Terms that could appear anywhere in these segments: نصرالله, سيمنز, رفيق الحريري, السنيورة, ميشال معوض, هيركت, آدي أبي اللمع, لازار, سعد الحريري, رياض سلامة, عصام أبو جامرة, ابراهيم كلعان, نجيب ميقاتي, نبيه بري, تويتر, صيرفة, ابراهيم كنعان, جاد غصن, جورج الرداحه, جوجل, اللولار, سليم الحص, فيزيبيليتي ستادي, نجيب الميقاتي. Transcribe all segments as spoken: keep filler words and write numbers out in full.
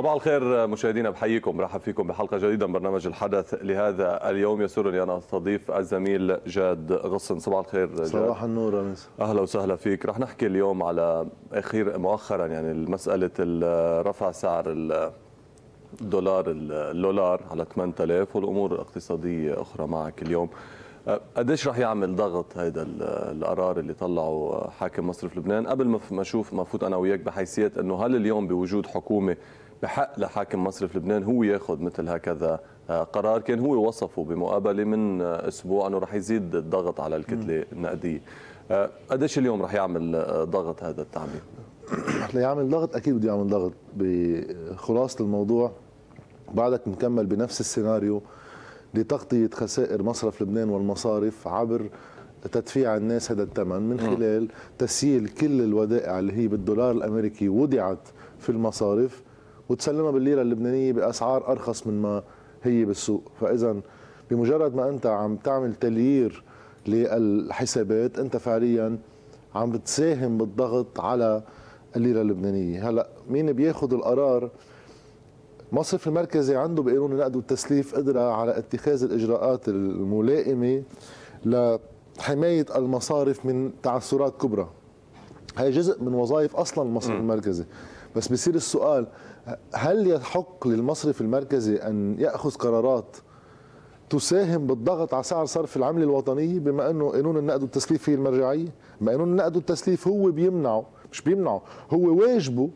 صباح الخير مشاهدينا، بحييكم برحب فيكم بحلقه جديده من برنامج الحدث لهذا اليوم. يسرني ان استضيف الزميل جاد غصن. صباح الخير جاد. صباح النور انس، اهلا وسهلا فيك. رح نحكي اليوم على اخير مؤخرا يعني مساله رفع سعر الدولار اللولار على ثمانية آلاف والامور الاقتصاديه اخرى معك اليوم. قديش رح يعمل ضغط هيدا القرار اللي طلعه حاكم مصرف لبنان؟ قبل ما اشوف ما فوت انا وياك بحيثيات انه هل اليوم بوجود حكومه بحق لحاكم مصرف لبنان هو ياخذ مثل هكذا قرار؟ كان هو وصفه بمقابله من اسبوع انه رح يزيد الضغط على الكتله النقديه. قديش اليوم رح يعمل ضغط هذا التعميم؟ رح يعمل ضغط، اكيد بده يعمل ضغط. بخلاصه الموضوع بعدك مكمل بنفس السيناريو لتغطية خسائر مصرف لبنان والمصارف عبر تدفيع الناس هذا الثمن من خلال تسييل كل الودائع اللي هي بالدولار الأمريكي وضعت في المصارف وتسلمها بالليرة اللبنانية بأسعار أرخص من ما هي بالسوق. فإذا بمجرد ما أنت عم تعمل تليير للحسابات أنت فعليا عم بتساهم بالضغط على الليرة اللبنانية. هلأ مين بياخد القرار؟ المصرف المركزي عنده بقانون النقد والتسليف قدرة على اتخاذ الإجراءات الملائمة لحماية المصارف من تعثرات كبرى. هي جزء من وظائف أصلا المصرف المركزي، بس بيصير السؤال هل يحق للمصرف المركزي أن يأخذ قرارات تساهم بالضغط على سعر صرف العملة الوطنية بما أنه قانون النقد والتسليف هي المرجعية؟ بما قانون النقد والتسليف هو بيمنعه، مش بيمنعه، هو واجبه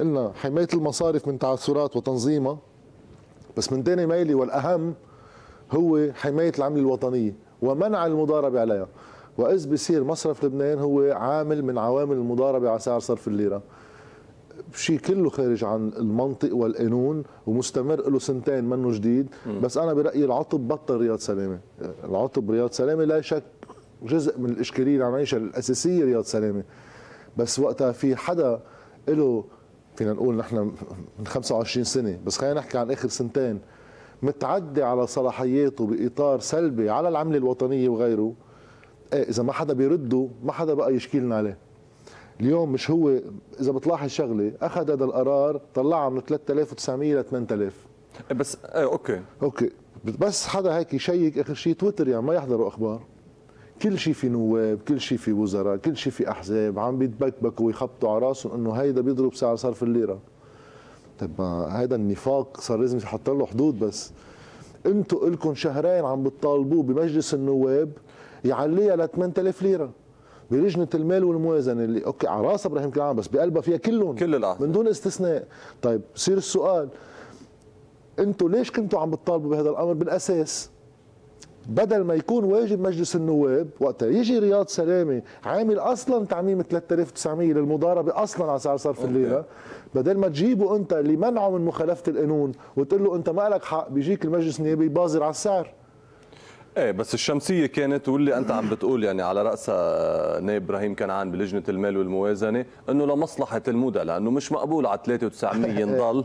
قلنا حماية المصارف من تعثرات وتنظيمها، بس من تاني ميلي والأهم هو حماية العملة الوطنية ومنع المضاربة عليها. وإذ بصير مصرف لبنان هو عامل من عوامل المضاربة على سعر صرف الليرة، شيء كله خارج عن المنطق والقانون ومستمر له سنتين منه جديد. بس أنا برأيي العطب بطل رياض سلامة. العطب رياض سلامة لا شك جزء من الإشكالية اللي عم يعيشها الأساسية رياض سلامة، بس وقتها في حدا له فينا نقول نحن من خمسة وعشرين سنة، بس خلينا نحكي عن آخر سنتين، متعدي على صلاحياته بإطار سلبي على العملة الوطنية وغيره. إيه إذا ما حدا بيرده ما حدا بقى يشكيلنا عليه. اليوم مش هو، إذا بتلاحظ شغلة أخذ هذا القرار طلعها من ثلاثة آلاف وتسعمية ل ثمانية آلاف. بس إيه أوكي أوكي بس حدا هيك يشيك آخر شيء تويتر يعني ما يحضروا أخبار. كل شيء في نواب، كل شيء في وزراء، كل شيء في احزاب عم بيتبكبكوا ويخبطوا على راسهم انه هيدا بيضرب سعر صرف الليره. طيب ما هيدا النفاق صار لازم يحط له حدود. بس انتم الكم شهرين عم بتطالبوه بمجلس النواب يعليها ل ثمانية آلاف ليره. بلجنه المال والموازنه اللي اوكي على راس ابراهيم كلعان بس بقلبها فيها كلهم كل الاحزاب من دون استثناء. طيب بصير السؤال انتم ليش كنتوا عم بتطالبوا بهذا الامر بالاساس؟ بدل ما يكون واجب مجلس النواب وقتها يجي رياض سلامة عامل اصلا تعميم ثلاثة آلاف وتسعمية للمضاربه اصلا على سعر صرف الليره، بدل ما تجيبه انت اللي منعه من مخالفه القانون وتقول له انت ما لك حق، بيجيك المجلس النيابي يبازر على السعر. ايه بس الشمسيه كانت واللي انت عم بتقول يعني على راسها نائب ابراهيم كنعان بلجنه المال والموازنه انه لمصلحه المدى، لانه مش مقبول على ثلاثة آلاف وتسعمية نضل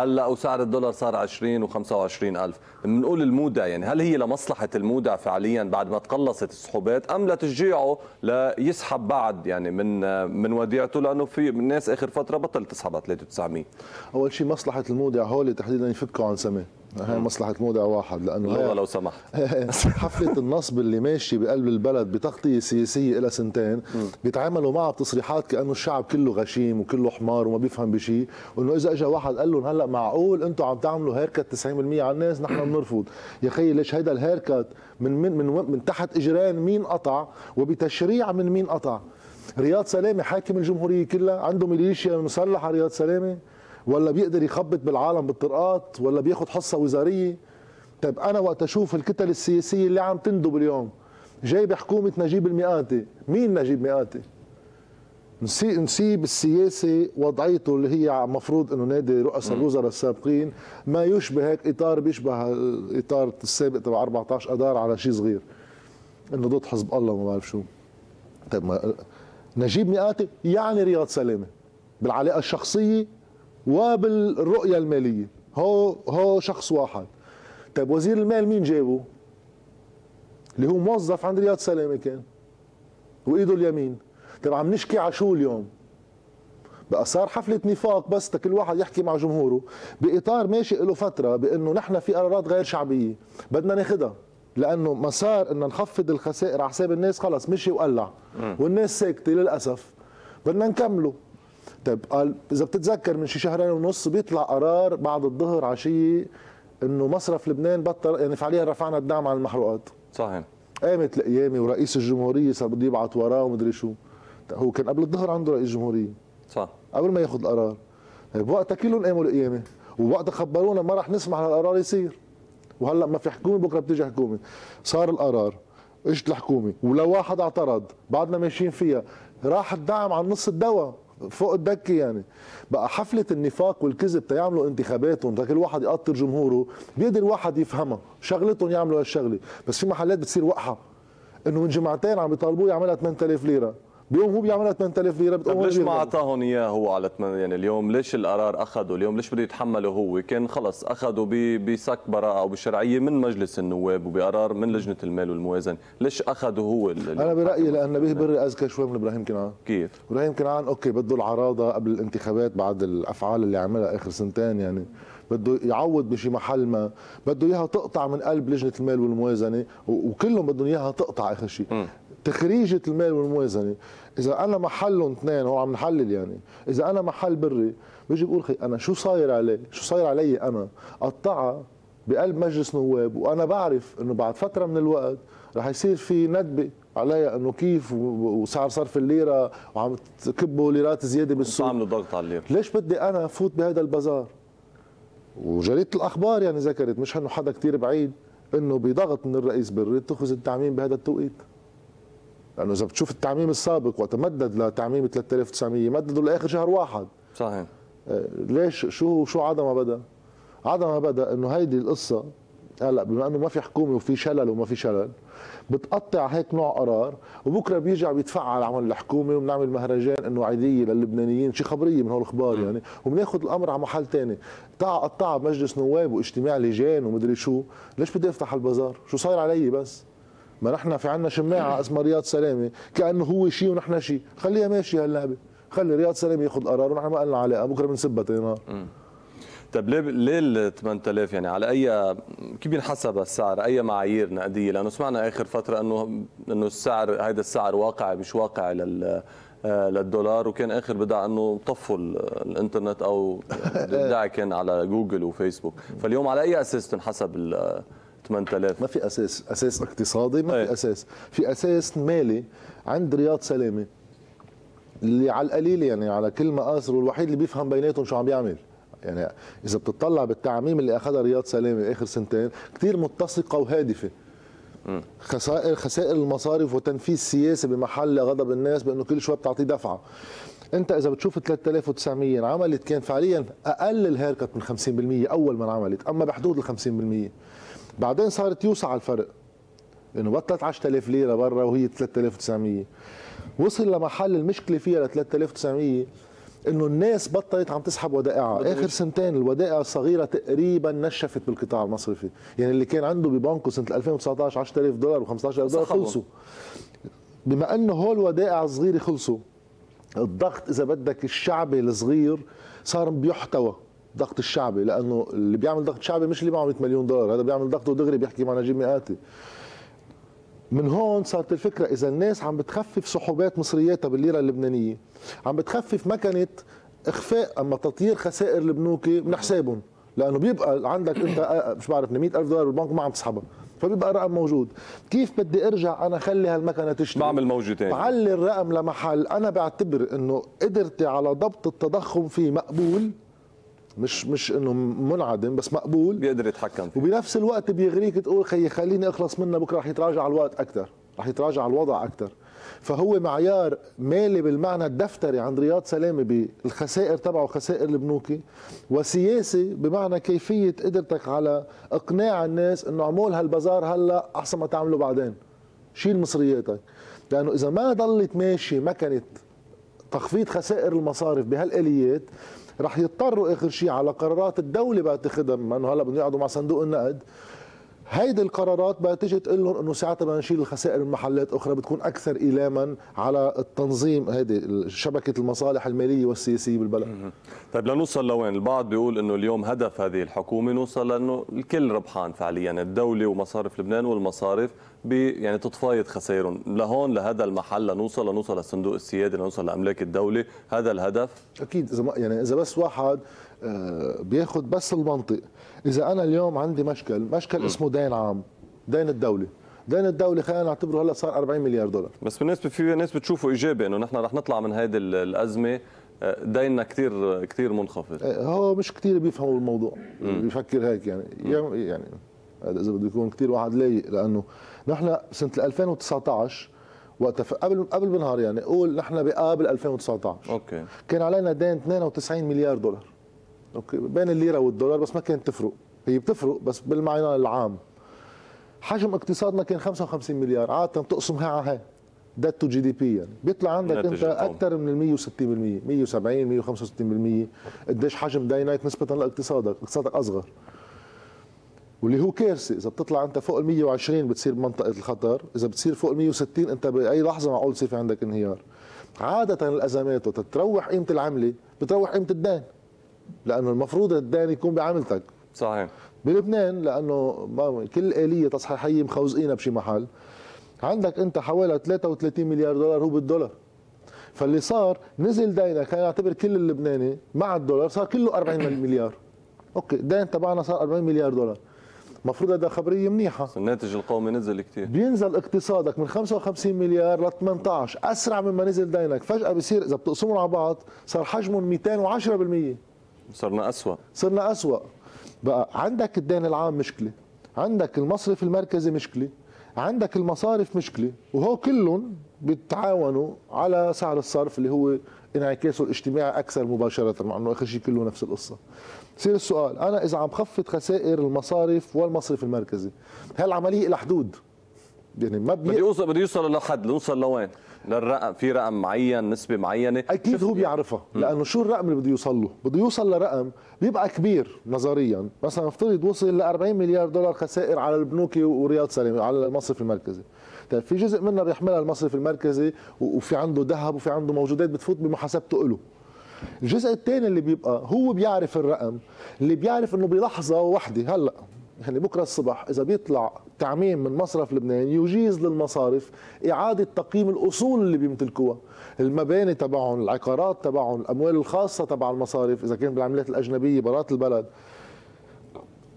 هلا وسعر الدولار صار عشرين وخمسة وعشرين ألف، بنقول المودع يعني هل هي لمصلحه المودع فعليا بعد ما تقلصت السحوبات ام لتشجيعه ليسحب بعد يعني من من وديعته؟ لانه في ناس اخر فتره بطل تسحب على ثلاثة آلاف وتسعمية. اول شيء مصلحه المودع هول تحديدا يفكوا عن سماه، هي مصلحة مودع واحد، لأنه لغة لو سمحت حفلة النصب اللي ماشي بقلب البلد بتغطية سياسية إلى سنتين بيتعاملوا معها بتصريحات كأنه الشعب كله غشيم وكله حمار وما بيفهم بشيء، وإنه إذا إجا واحد قال لهم هلا معقول أنتم عم تعملوا هيركت تسعين بالمية على الناس نحن بنرفض. يا خيي ليش هيدا الهيركت من من من, من تحت إجران مين قطع وبتشريع من مين قطع؟ رياض سلامة حاكم الجمهورية كلها، عنده ميليشيا مسلحة رياض سلامة، ولا بيقدر يخبط بالعالم بالطرقات، ولا بياخد حصة وزارية. طيب أنا وقت أشوف الكتل السياسية اللي عم تندب اليوم جاي بحكومة نجيب الميقاتي، مين نجيب ميقاتي؟ نسيب السياسي وضعيته اللي هي مفروض أنه نادي رؤساء الوزراء السابقين ما يشبه هيك إطار بيشبه الإطار السابق تبع أربعطعش أدار على شيء صغير أنه ضد حزب الله وما بعرف شو. طيب ما نجيب ميقاتي يعني رياض سلامة بالعلاقة الشخصية وبالرؤية المالية، هو هو شخص واحد. طيب وزير المال مين جابه؟ اللي هو موظف عند رياض سلامة كان وإيده اليمين. طيب عم نشكي على شو اليوم؟ بقى صار حفله نفاق بس تكل واحد يحكي مع جمهوره باطار ماشي له فتره بانه نحن في قرارات غير شعبيه بدنا ناخذها لانه مسار ان نخفض الخسائر على حساب الناس خلص مشي وقلع والناس ساكته للاسف بدنا نكمله. طيب قال اذا بتتذكر من شي شهرين ونص بيطلع قرار بعد الظهر عشيه انه مصرف لبنان بطل يعني فعليا رفعنا الدعم عن المحروقات. صحيح. قامت الايامي ورئيس الجمهوريه صار بده يبعث وراه ومدري شو. هو كان قبل الظهر عنده رئيس جمهوريه. صح. قبل ما ياخذ القرار. طيب وقتها كلهم قاموا الايامي ووقتها خبرونا ما راح نسمح للقرار يصير. وهلا ما في حكومه بكره بتيجي حكومه. صار القرار اجت الحكومه ولو واحد اعترض بعدنا ماشيين فيها راح الدعم عن نص الدواء. فوق الدكه يعني بقى حفله النفاق والكذب تيعملوا انتخاباتهم لكن الواحد يقطر جمهوره بيقدر الواحد يفهمها شغلتهم يعملوا هالشغله بس في محلات بتصير وقحه انه من جمعتين عم يطالبوه يعملها ثمانية آلاف ليره بيوم هو بيعملها ثمانية آلاف ليره بتقوم ليش ما اعطاهم اياه هو على ثمانية يعني اليوم ليش القرار اخذه اليوم ليش بده يتحمله هو كان خلص اخذه بسك براءه او بالشرعيه من مجلس النواب وبقرار من لجنه المال والموازنه ليش اخذه هو انا برايي لان نبيه بري اذكى شوي من ابراهيم كنعان كيف ابراهيم كنعان اوكي بده العراضه قبل الانتخابات بعد الافعال اللي عملها اخر سنتين يعني بده يعوض بشي محل ما بده اياها تقطع من قلب لجنه المال والموازنه وكلهم بدهم اياها تقطع اخر شيء تخريجة المال والموازنة إذا أنا محلهم اثنين هو عم نحلل يعني إذا أنا محل بري بيجي بقول خي أنا شو صاير علي شو صاير علي أنا قطعها بقلب مجلس نواب وأنا بعرف أنه بعد فترة من الوقت رح يصير في ندبة عليها أنه كيف وسعر صرف الليرة وعم تكبوا ليرات زيادة بالسوق عملوا ضغط على الليرة ليش بدي أنا فوت بهذا البازار وجريدة الأخبار يعني ذكرت مش أنه حدا كتير بعيد أنه بضغط من الرئيس بري تأخذ التعميم بهذا التوقيت لانه اذا بتشوف التعميم السابق وقت مدد لتعميم ثلاثة آلاف وتسعمية مددوا لاخر شهر واحد صحيح ليش شو شو عدم ما بدا؟ عدم ما بدا انه هيدي القصه هلا بما انه ما في حكومه وفي شلل وما في شلل بتقطع هيك نوع قرار وبكره بيرجع بيتفعل عمل الحكومه وبنعمل مهرجان انه عاديه للبنانيين شي خبريه من هالاخبار يعني وبناخذ الامر على محل ثاني تعا قطعها بمجلس نواب واجتماع لجان ومدري شو ليش بدي افتح البازار؟ شو صاير علي بس؟ ما نحن في عنا شماعه اسمها رياض سلامه كانه هو شيء ونحن شيء، خليها ماشي هاللعبه، خلي رياض سلامه ياخذ قرار ونحن ما لنا علاقه، بكره بنسبها تاني طيب ليه ليه ال ثمانية آلاف يعني على اي كيف بينحسب السعر؟ اي معايير نقديه؟ لانه سمعنا اخر فتره انه انه السعر هذا السعر واقعي مش واقعي لل للدولار وكان اخر بدعة انه طفوا الانترنت او الدعاء كان على جوجل وفيسبوك، فاليوم على اي اساس تنحسب ال ثمانية آلاف ما في اساس، اساس اقتصادي ما أي. في اساس، في اساس مالي عند رياض سلامه اللي على القليل يعني على كل مقاصر والوحيد اللي بيفهم بيناتهم شو عم بيعمل، يعني اذا بتطلع بالتعميم اللي اخذها رياض سلامه اخر سنتين كثير متسقه وهادفه. م. خسائر خسائر المصارف وتنفيذ سياسي بمحل غضب الناس بانه كل شوي بتعطيه دفعه. انت اذا بتشوف ثلاثة آلاف وتسعمية انعملت كان فعليا اقل الهيركت من خمسين بالمية اول ما انعملت، اما بحدود ال خمسين بالمية. بعدين صارت يوسع الفرق انه بطلت عشرة آلاف ليره برا وهي ثلاثة آلاف وتسعمية وصل لمحل المشكله فيها ل ثلاثة آلاف وتسعمية انه الناس بطلت عم تسحب ودائعها اخر سنتين الودائع الصغيره تقريبا نشفت بالقطاع المصرفي يعني اللي كان عنده ببنكه سنه ألفين وتسعطعش عشرة آلاف دولار و15000 دولار خلصوا بما انه هول الودائع الصغيره خلصوا الضغط اذا بدك الشعبي الصغير صار بيحتوى ضغط الشعبي لانه اللي بيعمل ضغط شعبي مش اللي معه مية مليون دولار هذا بيعمل ضغطه دغري بيحكي مع نجيب الميقاتي من هون صارت الفكره اذا الناس عم بتخفف سحوبات مصرياتها بالليره اللبنانيه عم بتخفف مكنه اخفاء اما تطيير خسائر البنوك من حسابهم لانه بيبقى عندك انت مش بعرف مية ألف دولار بالبنك ما عم تسحبها فبيبقى الرقم موجود كيف بدي ارجع انا اخلي هالمكنه تشتغل بعمل موجودين بعلي الرقم لمحل انا بعتبر انه قدرتي على ضبط التضخم فيه مقبول مش مش انه منعدم بس مقبول بيقدر يتحكم فيه وبنفس الوقت بيغريك تقول خي خليني اخلص منه بكره رح يتراجع الوقت اكثر، رح يتراجع الوضع اكثر، فهو معيار مالي بالمعنى الدفتري عند رياض سلامه بالخسائر تبعه خسائر البنوكي وسياسي بمعنى كيفيه قدرتك على اقناع الناس انه اعمل هالبازار هلا احسن ما تعمله بعدين. شيل مصرياتك، لانه اذا ما ضلت ماشي مكنه تخفيض خسائر المصارف بهالاليات رح يضطروا اخر شيء على قرارات الدوله بتاخذها بما انه هلا بدهم يقعدوا مع صندوق النقد هيدي القرارات بقى تيجي تقول لهم انه ساعتها بدنا نشيل الخسائر من محلات اخرى بتكون اكثر ايلاما على التنظيم هيدي شبكه المصالح الماليه والسياسيه بالبلد. طيب لنوصل لوين؟ البعض بيقول انه اليوم هدف هذه الحكومه نوصل لانه الكل ربحان فعليا، الدوله ومصارف لبنان والمصارف يعني تتفايض خسائرهم، لهون لهذا المحل لنوصل لنوصل للصندوق السيادي لنوصل لاملاك الدوله، هذا الهدف؟ اكيد اذا يعني اذا بس واحد بياخذ بس المنطق، إذا أنا اليوم عندي مشكل، مشكل اسمه دين عام، دين الدولة، دين الدولة خلينا نعتبره هلا صار أربعين مليار دولار. بس بالنسبة في ناس بتشوفه إيجابي إنه نحن رح نطلع من هذه الأزمة ديننا كثير كثير منخفض. هو مش كثير بيفهموا الموضوع، مم. بيفكر هيك يعني، مم. يعني إذا بده يكون كثير واحد لايق، لأنه نحن سنة ألفين وتسعطعش وقت قبل قبل بنهار يعني قول نحن بقابل ألفين وتسعطعش. أوكي. كان علينا دين اثنين وتسعين مليار دولار. اوكي بين الليره والدولار بس ما كانت تفرق، هي بتفرق بس بالمعنى العام. حجم اقتصادنا كان خمسة وخمسين مليار، عاده بتقسمها على هاي دات تو جي دي بي يعني بيطلع عندك انت اكثر من ال مية وستين بالمية، مية وسبعين مية وخمسة وستين بالمية قديش حجم دينك نسبه لاقتصادك، اقتصادك اصغر. واللي هو كارثه، اذا بتطلع انت فوق ال مية وعشرين بتصير بمنطقه الخطر، اذا بتصير فوق ال مية وستين انت باي لحظه معقول يصير في عندك انهيار. عاده الازمات وتتروح قيمه العمله بتروح قيمه الدين، لأنه المفروض الدين يكون بعملتك. صحيح. بلبنان لأنه كل آلية تصحيحية مخوزقينها بشي محل، عندك أنت حوالي ثلاثة وثلاثين مليار دولار هو بالدولار. فاللي صار نزل دينك كان يعتبر كل اللبناني مع الدولار صار كله أربعين مليار. أوكي، الدين تبعنا صار أربعين مليار دولار. المفروض هذا خبرية منيحة. الناتج القومي نزل كثير. بينزل اقتصادك من خمسة وخمسين مليار ل ثمانطعش، أسرع مما نزل دينك، فجأة بصير إذا بتقسمهم على بعض صار حجمهم مئتين وعشرة بالمية. صرنا أسوأ صرنا أسوأ بقى. عندك الدين العام مشكلة، عندك المصرف المركزي مشكلة، عندك المصارف مشكلة، وهو كلهم بيتعاونوا على سعر الصرف اللي هو انعكاسه الاجتماعي أكثر مباشرة، مع أنه آخر شيء كله نفس القصة. بصير السؤال أنا إذا عم خفض خسائر المصارف والمصرف المركزي، هالعملية إلى حدود يعني ما بدي يوصل بدي يوصل لحد، نوصل لوين؟ للرقم، في رقم معين، نسبه معينه اكيد هو بيعرفها، لانه شو الرقم اللي بده يوصل له؟ بده يوصل لرقم بيبقى كبير نظريا، مثلا افترض وصل ل أربعين مليار دولار خسائر على البنوكي ورياض سلامة على المصرف المركزي. طيب في جزء منها بيحملها المصرف المركزي وفي عنده ذهب وفي عنده موجودات بتفوت بمحاسبته له. الجزء الثاني اللي بيبقى هو بيعرف الرقم، اللي بيعرف انه بلحظه واحده هلا يعني بكره الصبح اذا بيطلع تعميم من مصرف لبنان يجيز للمصارف اعاده تقييم الاصول اللي بيمتلكوها، المباني تبعهم، العقارات تبعهم، الاموال الخاصه تبع المصارف اذا كان بالعملات الاجنبيه برات البلد،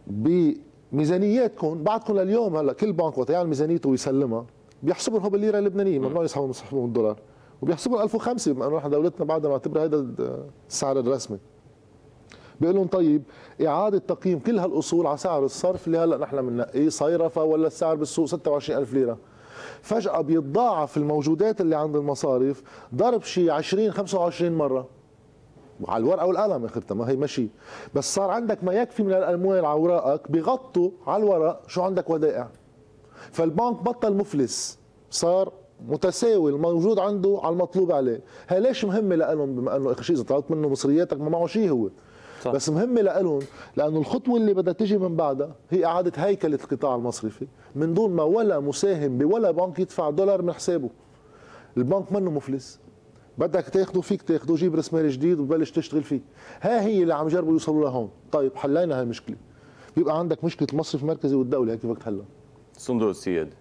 بميزانياتكم بعدكم لليوم. هلا كل بنك وقت يعمل ميزانيته ويسلمها بيحسبهم هو بالليره اللبنانيه، ممنوع يسحبوا يسحبوا بالدولار، وبيحسبوا ألف وخمسة بما انه نحن دولتنا بعدها معتبره هذا السعر الرسمي. بيقول لهم طيب إعادة تقييم كل هالأصول على سعر الصرف اللي هلا نحن بننقيه صيرفة ولا السعر بالسوق ستة وعشرين ألف ليرة. فجأة بيتضاعف الموجودات اللي عند المصارف ضرب شي عشرين خمسة وعشرين مرة على الورقة والقلم، آخرتها ما هي مشي، بس صار عندك ما يكفي من الأموال على أوراقك بغطوا على الورق شو عندك ودائع. فالبنك بطل مفلس، صار متساوي الموجود عنده على المطلوب عليه. هي ليش مهمة لهم؟ بما أنه آخر شيء إذا طلبت منه مصرياتك ما معه شيء هو. صح. بس مهمة لهم لأنه الخطوة اللي بدها تجي من بعدها هي إعادة هيكلة القطاع المصرفي من دون ما ولا مساهم بولا بنك يدفع دولار من حسابه. البنك منه مفلس، بدك تاخده فيك تاخده، جيب راس مال جديد وبلش تشتغل فيه. ها هي اللي عم يجربوا يوصلوا لهون. طيب حلينا هاي المشكلة، بيبقى عندك مشكلة المصرف المركزي والدولة هيك بدك تحلها. الصندوق السيادي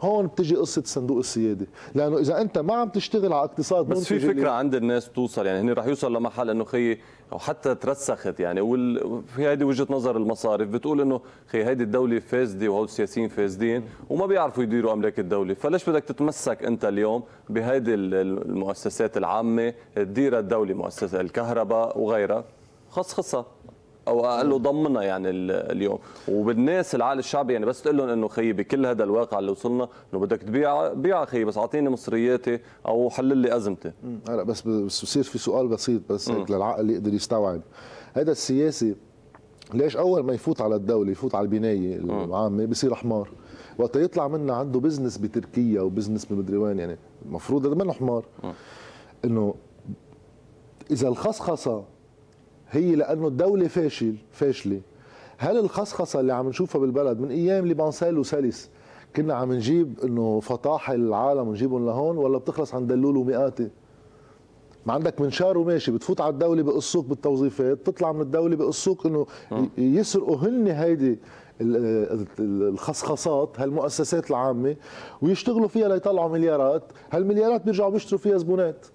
هون بتجي قصه الصندوق السيادي، لانه اذا انت ما عم تشتغل على اقتصاد بس في فكره عند الناس توصل يعني هن رح يوصل لمحل انه خي او حتى ترسخت يعني وال... في هيدي وجهه نظر المصارف بتقول انه خي هيدي الدوله فاسده وهول السياسيين فاسدين وما بيعرفوا يديروا املاك الدوله، فليش بدك تتمسك انت اليوم بهيدي المؤسسات العامه تديرها الدوله، مؤسسه الكهرباء وغيرها، خص خصها او اقل له ضمنا يعني اليوم. وبالناس العقل الشعبي يعني بس تقول لهم انه خيي بكل هذا الواقع اللي وصلنا انه بدك تبيع بيع خيي، بس اعطيني مصرياتي او حل لي ازمتي. هلا بس بس بصير في سؤال بسيط بس هيك للعقل اللي يقدر يستوعب. هذا السياسي ليش اول ما يفوت على الدوله يفوت على البنايه العامه بصير حمار، وقت يطلع منا عنده بزنس بتركيا وبزنس بمدري وين يعني المفروض هذا منه حمار. انه اذا الخصخصه هي لأنه الدولة فاشل فاشلة هل الخصخصه اللي عم نشوفها بالبلد من ايام لبنسال وسلس كنا عم نجيب انه فطاحل العالم ونجيبهم لهون، ولا بتخلص عند دلول وميقاتي؟ ما عندك منشار وماشي، بتفوت على الدوله بقصوك بالتوظيفات، بتطلع من الدوله بقصوك انه يسرقوا هن هيدي الخصخصات هالمؤسسات العامه ويشتغلوا فيها ليطلعوا مليارات، هالمليارات بيرجعوا بيشتروا فيها زبونات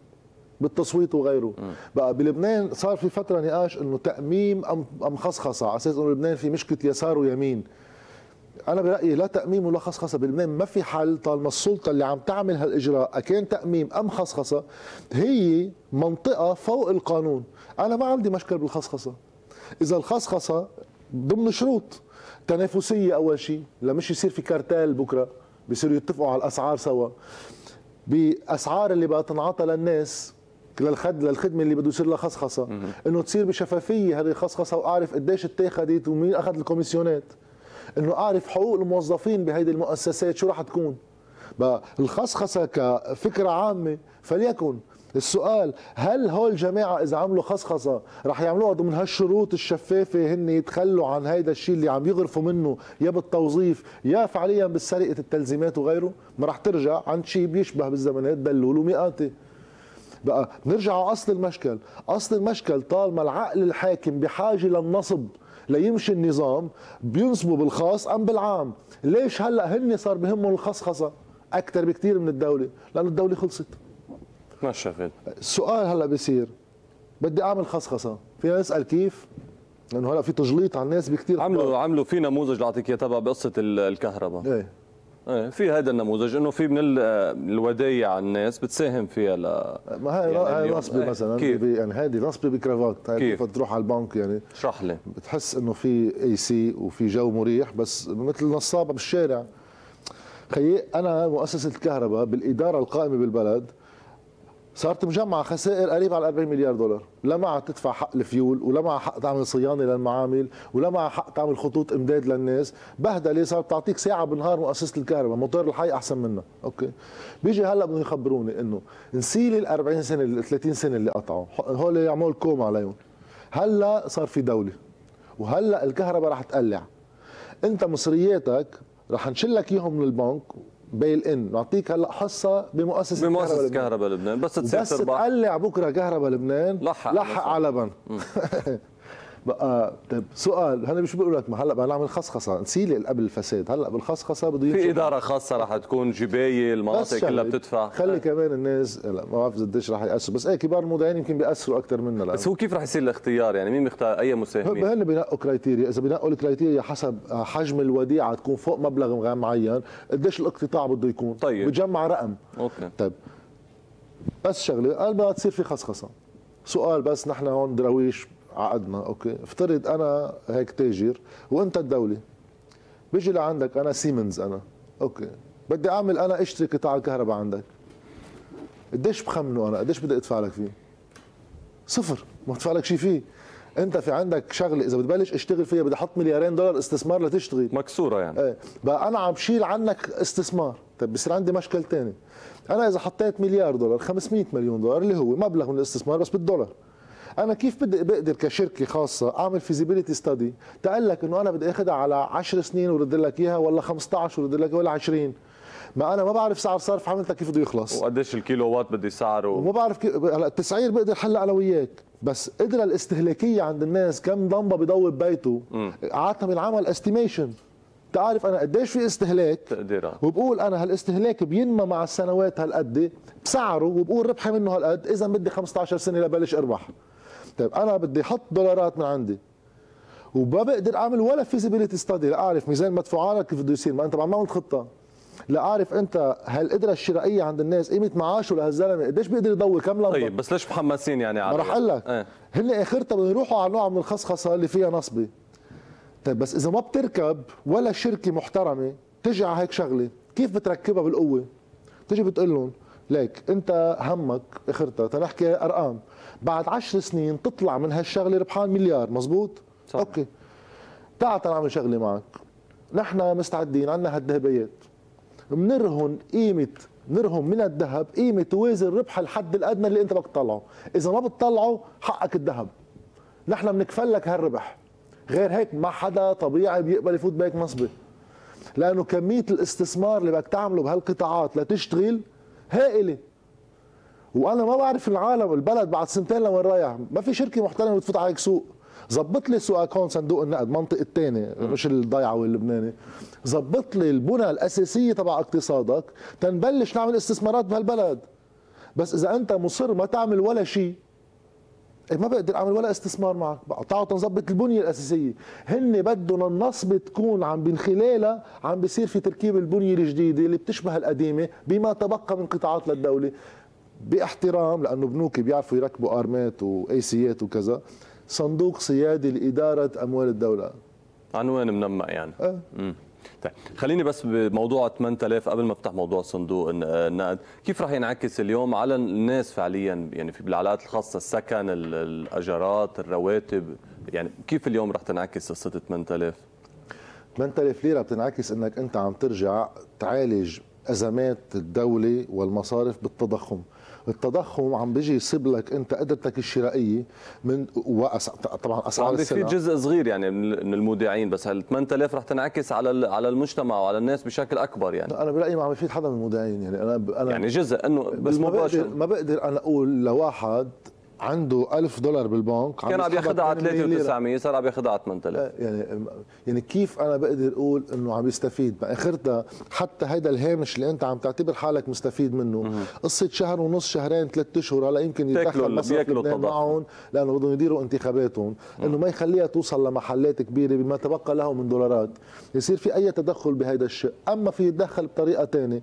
بالتصويت وغيره. م. بقى بلبنان صار في فتره نقاش انه تأميم ام ام خصخصه، على اساس انه لبنان في مشكله يسار ويمين. انا برايي لا تأميم ولا خصخصه، بلبنان ما في حل طالما السلطه اللي عم تعمل هالاجراء اكان تأميم ام خصخصه هي منطقه فوق القانون. انا ما عندي مشكل بالخصخصه اذا الخصخصه ضمن شروط تنافسيه، اول شيء لمش يصير في كارتال بكره بيصيروا يتفقوا على الاسعار سوا، باسعار اللي بقى تنعطى للناس للخد للخدمه اللي بده يصير لها خصخصه، انه تصير بشفافيه هذه الخصخصه واعرف قديش اتاخذت ومين اخذ الكوميسيونات، انه اعرف حقوق الموظفين بهيدي المؤسسات شو راح تكون. بقى الخصخصه كفكره عامه، فليكن السؤال هل هول الجماعه اذا عملوا خصخصه راح يعملوها ضمن هالشروط الشفافه، هن يتخلوا عن هيدا الشيء اللي عم يغرفوا منه يا بالتوظيف يا فعليا بالسرقه التلزيمات وغيره؟ ما راح ترجع عند شيء بيشبه بالزمانات دلول وميقاتي. بقى نرجع على اصل المشكل، اصل المشكل طالما العقل الحاكم بحاجه للنصب ليمشي النظام، بينصبوا بالخاص ام بالعام؟ ليش هلا هن صار بهمهم الخصخصه اكثر بكثير من الدوله؟ لانه الدوله خلصت. ما شغل. السؤال هلا بصير بدي اعمل خصخصه، فينا نسال كيف؟ لانه هلا في تجليط على الناس بكثير. عملوا عملوا في نموذج لعطيك اياه تبع بقصه الكهرباء. ايه ايه في هذا النموذج انه في من الودايع على الناس بتساهم فيها ل ما هي يعني نصبي مثلا كيف؟ يعني هذه نصبي بكرافات، هاي كيف بتروح على البنك يعني اشرح لي بتحس انه في اي سي وفي جو مريح، بس مثل نصابه بالشارع. خيي انا مؤسسه الكهرباء بالاداره القائمه بالبلد صارت مجمعه خسائر قريب على أربعين مليار دولار، لا معها تدفع حق الفيول، ولا معها حق تعمل صيانه للمعامل، ولا معها حق تعمل خطوط امداد للناس، بهدله صارت تعطيك ساعه بالنهار مؤسسه الكهرباء، موتور الحي احسن منها، اوكي. بيجي هلا بدهم يخبروني انه نسيلي ال أربعين سنة ال ثلاثين سنة اللي قطعوا، هول يعملوا كوم عليهم. هلا صار في دوله، وهلا الكهرباء رح تقلع. انت مصرياتك رح نشلك اياهم من البنك بيل ان، نعطيك هلا حصه بمؤسسه بمؤسسه كهرباء لبنان، بس تصير بس تقلع بكره كهرباء لبنان لحق لحق على بن. بقى طيب سؤال هلا مش بقول لك ما هلا بدنا نعمل خصخصه نسيل قبل الفساد، هلا بالخصخصه بده يجي في اداره خاصه رح تكون جبايه المناطق كلها بتدفع، خلي كمان الناس لا ما بعرف قديش رح ياثروا، بس ايه كبار المدعين يمكن بياثروا اكثر منا. بس هو كيف رح يصير الاختيار؟ يعني مين بيختار اي مساهمين؟ هن بينقوا كرايتيريا، اذا بينقوا الكرايتيريا حسب حجم الوديعه تكون فوق مبلغ معين، قديش الاقتطاع بده يكون، طيب بتجمع رقم. اوكي طيب بس شغله قال بدها تصير في خصخصه، سؤال بس نحن هون دراويش عقدنا، اوكي افترض انا هيك تاجر وانت الدوله، بيجي لعندك انا سيمنز، انا اوكي بدي اعمل انا اشتري قطاع الكهرباء عندك، قديش بخمنه انا؟ قديش بدي ادفع لك فيه؟ صفر، ما بدفع لك شيء فيه. انت في عندك شغله اذا بتبلش اشتغل فيها بدي احط مليارين دولار استثمار لتشتغل، مكسوره يعني. ايه بقى انا عم شيل عنك استثمار. طيب بصير عندي مشكل ثاني، انا اذا حطيت مليار دولار خمسمية مليون دولار اللي هو مبلغ من الاستثمار بس بالدولار، أنا كيف بدي بقدر كشركة خاصة أعمل فيزيبيليتي ستادي تقول لك إنه أنا بدي آخذها على عشر سنين ورد لك إياها، ولا خمسطعش ورد لك إياها، ولا عشرين؟ ما أنا ما بعرف سعر صرف عملتها كيف بده يخلص، وقديش الكيلو وات بدي سعره، وما بعرف هلا التسعير بقدر حلها أنا وياك، بس قدرة الاستهلاكية عند الناس كم ضنبة بضوي ببيته، قعدتها بالعمل استيميشن تعرف انا قديش في استهلاك تقديرها، وبقول انا هالاستهلاك بينمى مع السنوات هالقد بسعره، وبقول ربحي منه هالقد، اذا بدي خمسطعش سنة لبلش اربح. طيب انا بدي احط دولارات من عندي وما بقدر اعمل ولا فيزيبيليتي ستادي لاعرف ميزان مدفوعاتك كيف بده يصير، ما انت عم تعمل خطه، لاعرف انت هالقدره الشرائيه عند الناس قيمه معاشه لهالزلمه قديش بيقدر يضوي كم لمبه. طيب بس ليش محمسين يعني على ما راح اقول لك اه. هن اخرتها بدهم يروحوا على نوع من الخصخصه اللي فيها نصبي. طيب بس اذا ما بتركب ولا شركه محترمه تجي على هيك شغله، كيف بتركبها بالقوه؟ بتجي بتقول لهم ليك انت همك اخرتها، تنحكي ارقام، بعد عشر سنين تطلع من هالشغله ربحان مليار، مزبوط؟ صح. اوكي تعال نعمل شغله معك، نحن مستعدين عندنا هالذهبيات، بنرهن قيمه، نرهن من الذهب قيمه توازي الربح الحد الادنى اللي انت بدك تطلعه، اذا ما بتطلعه حقك الذهب، نحن بنكفل لك هالربح، غير هيك ما حدا طبيعي بيقبل يفوت بهيك منصبه، لانه كميه الاستثمار اللي بدك تعمله بهالقطاعات لتشتغل هائله. وانا ما بعرف العالم البلد بعد سنتين لوين رايح، ما في شركه محترمه بتفوت على هيك سوق. ظبط لي سوق هون صندوق النقد، منطقه الثانيه مش الضيعوي اللبناني، ظبط لي البنى الاساسيه تبع اقتصادك تنبلش نعمل استثمارات بهالبلد. بس اذا انت مصر ما تعمل ولا شيء، ما بقدر اعمل ولا استثمار معك. تعالوا تنظبط البنيه الاساسيه. هن بدهم النصبه تكون عم من خلالها عم بيصير في تركيب البنيه الجديده اللي بتشبه القديمه بما تبقى من قطاعات للدوله، باحترام، لانه بنوكي بيعرفوا يركبوا ارمات وايسيات وكذا، صندوق سيادي لاداره اموال الدوله، عنوان منمق يعني. أه؟ مم. طيب خليني بس بموضوع ثمانية آلاف قبل ما افتح موضوع صندوق النقد، كيف راح ينعكس اليوم على الناس فعليا، يعني في بالعلاقات الخاصه، السكن، الاجارات، الرواتب، يعني كيف اليوم راح تنعكس قصه ثمانية آلاف؟ ثمانية آلاف ليره بتنعكس انك انت عم ترجع تعالج ازمات الدوله والمصارف بالتضخم. التضخم عم بيجي يصيب لك انت قدرتك الشرائيه من وأس... طبعا اسعار السلع في جزء صغير يعني من المودعين، بس هال ثمانية آلاف رح تنعكس على على المجتمع وعلى الناس بشكل اكبر يعني. انا برايي ما عم يفيد حدا من المودعين يعني. انا ب... انا يعني جزء انه بس ما بقدر ما بقدر انا اقول لواحد عنده ألف دولار بالبنك كان عم ياخذها على ثلاثة آلاف وتسعمية صار عم ياخذها على ثمانية آلاف. يعني يعني كيف انا بقدر اقول انه عم يستفيد؟ اخرتها حتى هيدا الهامش اللي انت عم تعتبر حالك مستفيد منه، قصه شهر ونص، شهرين، ثلاث اشهر، هلا يمكن يتدخل مصرف لبنان معهم لانه بدهم يديروا انتخاباتهم، انه ما يخليها توصل لمحلات كبيره بما تبقى له من دولارات، يصير في اي تدخل بهيدا الشيء. اما في يتدخل بطريقه ثانيه،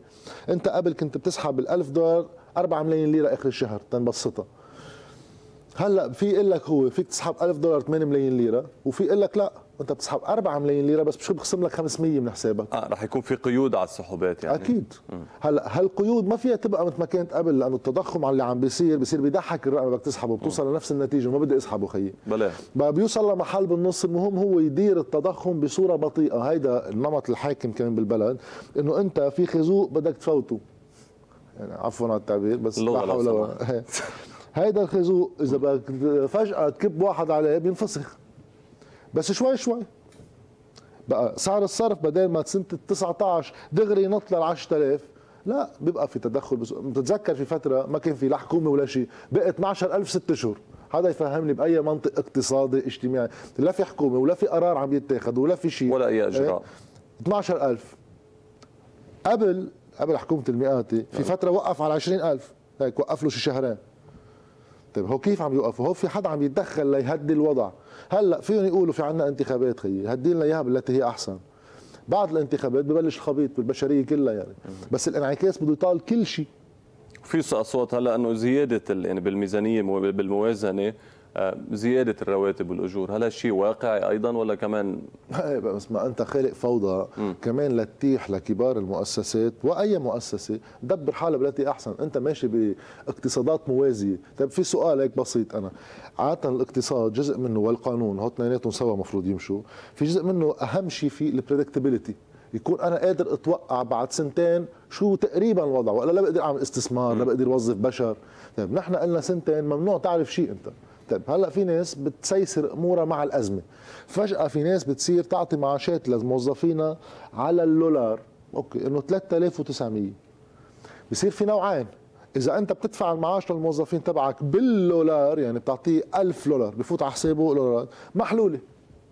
انت قبل كنت بتسحب الألف دولار أربعة ملايين ليره اخر الشهر تنبسطها. هلا في يقول لك هو فيك تسحب ألف دولار ثمانية ملايين ليره، وفي يقول لك لا انت بتسحب أربعة ملايين ليره بس مش بخصم لك خمسمية من حسابك. اه رح يكون في قيود على السحوبات يعني. اكيد. مم. هلا هالقيود ما فيها تبقى مثل ما كانت قبل، لانه التضخم على اللي عم بيصير بيصير بيضحك الرقم اللي بدك تسحبه، بتوصل لنفس النتيجه وما بدي اسحبه خيي. بلا بقى بيوصل لمحل بالنص. المهم هو يدير التضخم بصوره بطيئه، هيدا النمط الحاكم كمان بالبلد، انه انت في خازوق بدك تفوته، يعني عفوا على التعبير بس لا حول ولا هيدا الخازوق اذا بدك فجاه تكب واحد عليه بينفسخ. بس شوي شوي بقى سعر الصرف بدل ما سنه تسعة عشر دغري ينط لل عشرة آلاف، لا بيبقى في تدخل. بتتذكر في فتره ما كان في لا حكومه ولا شيء، بقى اثني عشر ألف ست اشهر. هذا يفهمني باي منطق اقتصادي اجتماعي؟ لا في حكومه ولا في قرار عم يتاخذ ولا في شيء ولا اي اجراء. اثني عشر ألف قبل قبل حكومه الميقاتي في فتره وقف على عشرين ألف، هيك وقف له شي شهرين. طيب هو كيف عم يوقفوا؟ هو في حدا عم يتدخل ليهدي الوضع. هلا فيهم يقولوا في عندنا انتخابات خيي، هدي لنا اياها بالتي هي احسن. بعد الانتخابات ببلش الخبيط بالبشريه كلها يعني، بس الانعكاس بده يطال كل شيء. في اصوات هلا انه زياده يعني بالميزانيه بالموازنه، زياده الرواتب والاجور، هل هالشيء واقعي ايضا ولا كمان؟ بس ما انت خالق فوضى م. كمان لتتيح لكبار المؤسسات واي مؤسسه دبر حالها بالتي احسن. انت ماشي باقتصادات موازيه. طيب في سؤال هيك بسيط، انا عاده الاقتصاد جزء منه والقانون هو اثنيناتهم سوا المفروض يمشوا، في جزء منه اهم شيء في البريدكتابيلتي، يكون انا قادر اتوقع بعد سنتين شو تقريبا الوضع، ولا لا بقدر اعمل استثمار، لا بقدر اوظف بشر. طيب نحن قلنا سنتين ممنوع تعرف شيء انت. طيب هلا في ناس بتسيسر امورها مع الازمه، فجاه في ناس بتصير تعطي معاشات لموظفينا على اللولار، اوكي انه ثلاثة آلاف وتسعمية. بصير في نوعين، اذا انت بتدفع المعاش للموظفين تبعك باللولار، يعني بتعطيه ألف دولار بفوت على حسابه لولارات محلوله،